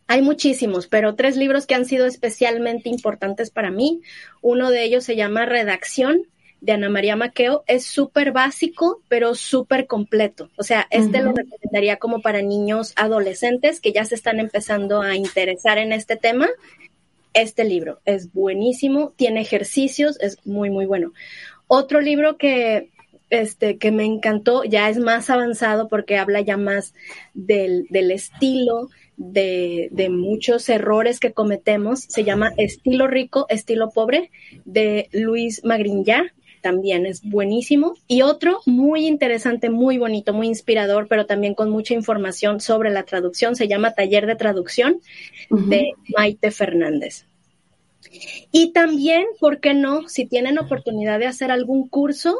Hay muchísimos, pero tres libros que han sido especialmente importantes para mí. Uno de ellos se llama Redacción, de Ana María Maqueo. Es súper básico, pero súper completo. O sea, este uh-huh. lo recomendaría como para niños adolescentes que ya se están empezando a interesar en este tema. Este libro es buenísimo, tiene ejercicios, es muy, muy bueno. Otro libro que, este, que me encantó, ya es más avanzado porque habla ya más del, del estilo, de, de muchos errores que cometemos. Se llama Estilo Rico, Estilo Pobre, de Luis Magriñá. También es buenísimo. Y otro muy interesante, muy bonito, muy inspirador, pero también con mucha información sobre la traducción. Se llama Taller de Traducción, uh-huh. de Maite Fernández. Y también, ¿por qué no? Si tienen oportunidad de hacer algún curso,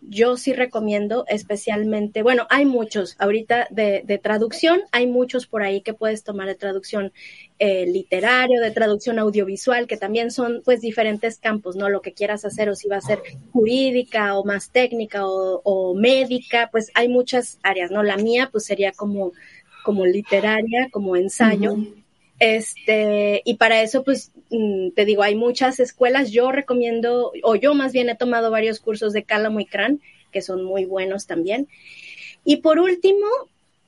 yo sí recomiendo especialmente, bueno, hay muchos ahorita de, de traducción, hay muchos por ahí que puedes tomar de traducción eh, literario, de traducción audiovisual, que también son pues diferentes campos, ¿no? Lo que quieras hacer, o si va a ser jurídica o más técnica o, o médica, pues hay muchas áreas, ¿no? La mía pues sería como, como literaria, como ensayo. Uh-huh. Este, y para eso, pues, te digo, hay muchas escuelas. Yo recomiendo, o yo más bien he tomado varios cursos de Cálamo y Cran, que son muy buenos también. Y por último,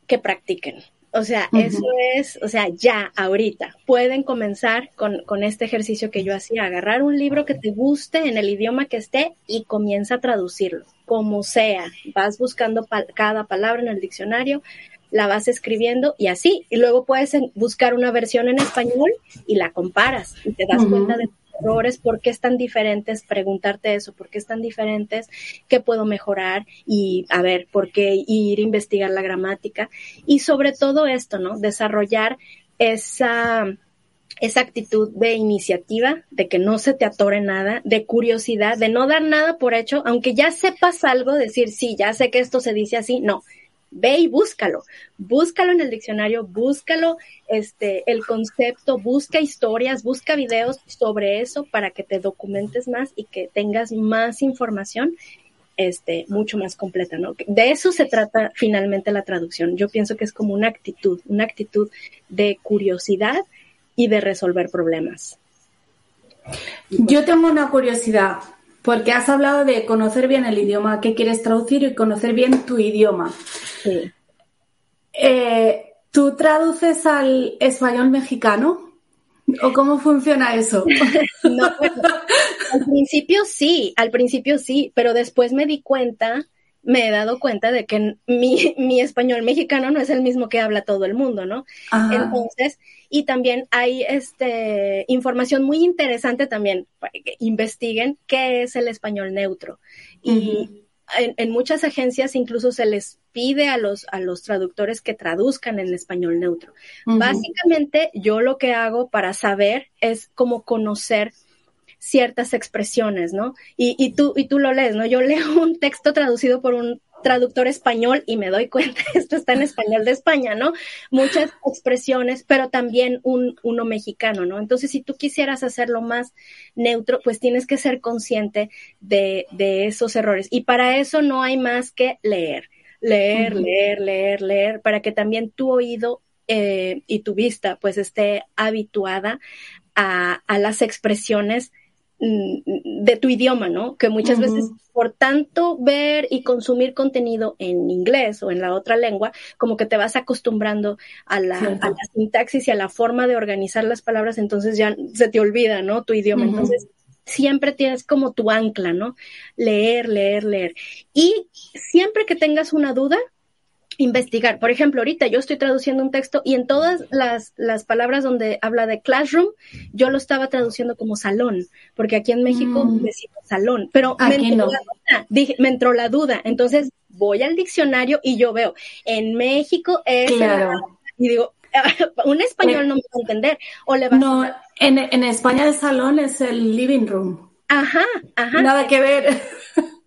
que practiquen. O sea, uh-huh. eso es, o sea, ya, ahorita, pueden comenzar con, con este ejercicio que yo hacía, agarrar un libro que te guste en el idioma que esté y comienza a traducirlo, como sea. Vas buscando pa- cada palabra en el diccionario, la vas escribiendo y así, y luego puedes buscar una versión en español y la comparas y te das uh-huh. cuenta de errores, por qué están diferentes, preguntarte eso, por qué están diferentes, qué puedo mejorar y a ver, por qué ir a investigar la gramática y sobre todo esto, ¿no? Desarrollar esa, esa actitud de iniciativa, de que no se te atore nada, de curiosidad, de no dar nada por hecho, aunque ya sepas algo, decir, sí, ya sé que esto se dice así, no. Ve y búscalo, búscalo en el diccionario, búscalo este, el concepto, busca historias, busca videos sobre eso para que te documentes más y que tengas más información este, mucho más completa, ¿no? De eso se trata finalmente la traducción. Yo pienso que es como una actitud, una actitud de curiosidad y de resolver problemas. Yo tengo una curiosidad, porque has hablado de conocer bien el idioma que quieres traducir y conocer bien tu idioma. Sí. Eh, ¿tú traduces al español mexicano? ¿O cómo funciona eso? No, pues, al principio sí, al principio sí, pero después me di cuenta, me he dado cuenta de que mi, mi español mexicano no es el mismo que habla todo el mundo, ¿no? Ajá. Entonces, y también hay este información muy interesante también, que investiguen qué es el español neutro. Uh-huh. Y en, en muchas agencias incluso se les pide a los, a los traductores que traduzcan en español neutro. Uh-huh. Básicamente, yo lo que hago para saber es como conocer ciertas expresiones, ¿no? Y, y tú y tú lo lees, ¿no? Yo leo un texto traducido por un traductor español y me doy cuenta, esto está en español de España, ¿no? Muchas expresiones, pero también un uno mexicano, ¿no? Entonces, si tú quisieras hacerlo más neutro, pues tienes que ser consciente de, de esos errores. Y para eso no hay más que leer, leer, uh-huh. leer, leer, leer, para que también tu oído eh, y tu vista, pues, esté habituada a, a las expresiones de tu idioma, ¿no? Que muchas uh-huh. veces por tanto ver y consumir contenido en inglés o en la otra lengua, como que te vas acostumbrando a la, sí, a la sintaxis y a la forma de organizar las palabras, entonces ya se te olvida, ¿no? Tu idioma. Uh-huh. Entonces siempre tienes como tu ancla, ¿no? Leer, leer, leer. Y siempre que tengas una duda, investigar. Por ejemplo, ahorita yo estoy traduciendo un texto y en todas las, las palabras donde habla de classroom, yo lo estaba traduciendo como salón, porque aquí en México mm. decimos salón, pero me entró, no. la duda, dije, me entró la duda. Entonces voy al diccionario y yo veo, en México es... Claro. Y digo, un español no me va a entender. O le va no, a... en, en España el salón es el living room. Ajá, ajá. Nada que ver...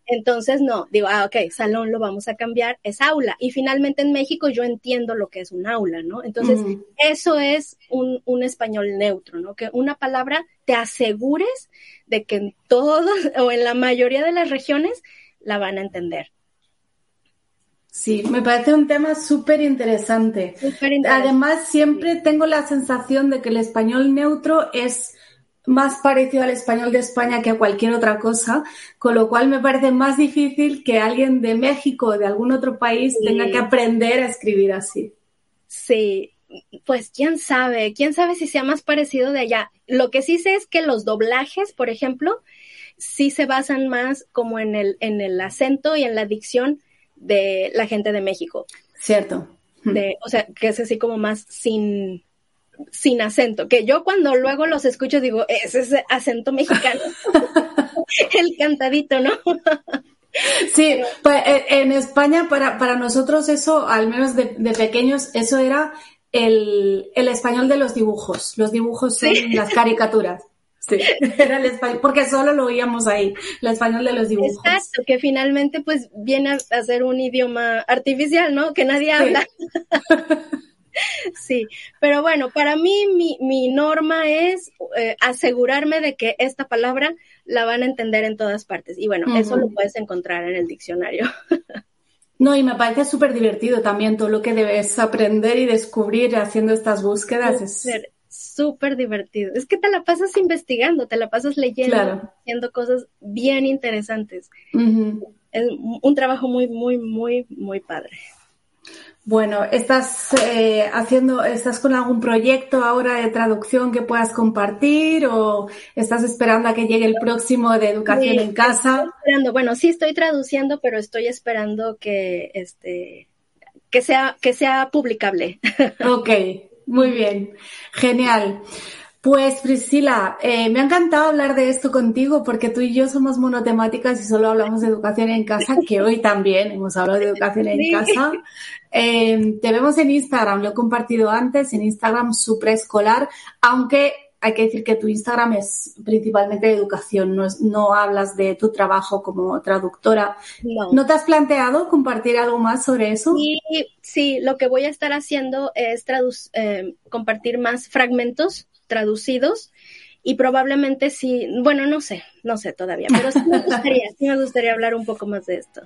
Entonces, no, digo, ah, ok, salón lo vamos a cambiar, es aula. Y finalmente en México yo entiendo lo que es un aula, ¿no? Entonces, uh-huh. eso es un, un español neutro, ¿no? Que una palabra te asegures de que en todos o en la mayoría de las regiones la van a entender. Sí, me parece un tema súper interesante. Además, siempre sí. tengo la sensación de que el español neutro es... más parecido al español de España que a cualquier otra cosa, con lo cual me parece más difícil que alguien de México o de algún otro país sí. tenga que aprender a escribir así. Sí, pues quién sabe, quién sabe si sea más parecido de allá. Lo que sí sé es que los doblajes, por ejemplo, sí se basan más como en el, en el acento y en la dicción de la gente de México. Cierto. De, o sea, que es así como más sin... sin acento, que yo cuando luego los escucho digo, ese es acento mexicano, el cantadito, ¿no? Sí, pa- en España para, para nosotros eso, al menos de, de pequeños, eso era el, el español de los dibujos, los dibujos son ¿sí? las caricaturas. Sí, era el español, porque solo lo oíamos ahí, el español de los dibujos. Exacto, que finalmente pues viene a ser un idioma artificial, ¿no? Que nadie habla. Sí. Sí, pero bueno, para mí mi, mi norma es eh, asegurarme de que esta palabra la van a entender en todas partes. Y bueno, uh-huh. eso lo puedes encontrar en el diccionario. No, y me parece súper divertido también todo lo que debes aprender y descubrir haciendo estas búsquedas. Es súper divertido. Es que te la pasas investigando, te la pasas leyendo, claro. haciendo cosas bien interesantes. Uh-huh. Es un trabajo muy, muy, muy, muy padre. Bueno, ¿estás eh, haciendo, estás con algún proyecto ahora de traducción que puedas compartir o estás esperando a que llegue el próximo de educación sí, en casa? Bueno, sí estoy traduciendo, pero estoy esperando que este que sea que sea publicable. Ok, muy bien, genial. Pues Priscila, eh, me ha encantado hablar de esto contigo porque tú y yo somos monotemáticas y solo hablamos de educación en casa, que hoy también hemos hablado de educación en casa. Eh, te vemos en Instagram, lo he compartido antes, en Instagram Supraescolar, aunque hay que decir que tu Instagram es principalmente de educación, no, es, no hablas de tu trabajo como traductora. No. ¿No te has planteado compartir algo más sobre eso? Sí, sí, lo que voy a estar haciendo es tradu- eh, compartir más fragmentos traducidos y probablemente sí, bueno, no sé, no sé todavía, pero sí me gustaría, sí me gustaría hablar un poco más de esto.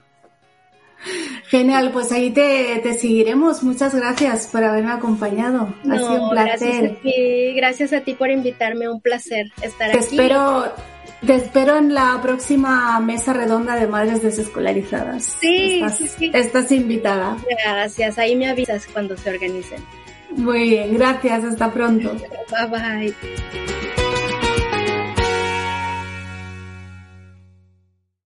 Genial, pues ahí te, te seguiremos. Muchas gracias por haberme acompañado. No, ha sido un placer. Gracias a ti, gracias a ti por invitarme, un placer estar te aquí. Espero, te espero en la próxima mesa redonda de madres desescolarizadas. Sí, estás, sí, sí. Estás invitada. Gracias, ahí me avisas cuando se organicen. Muy bien, gracias, hasta pronto. Bye bye.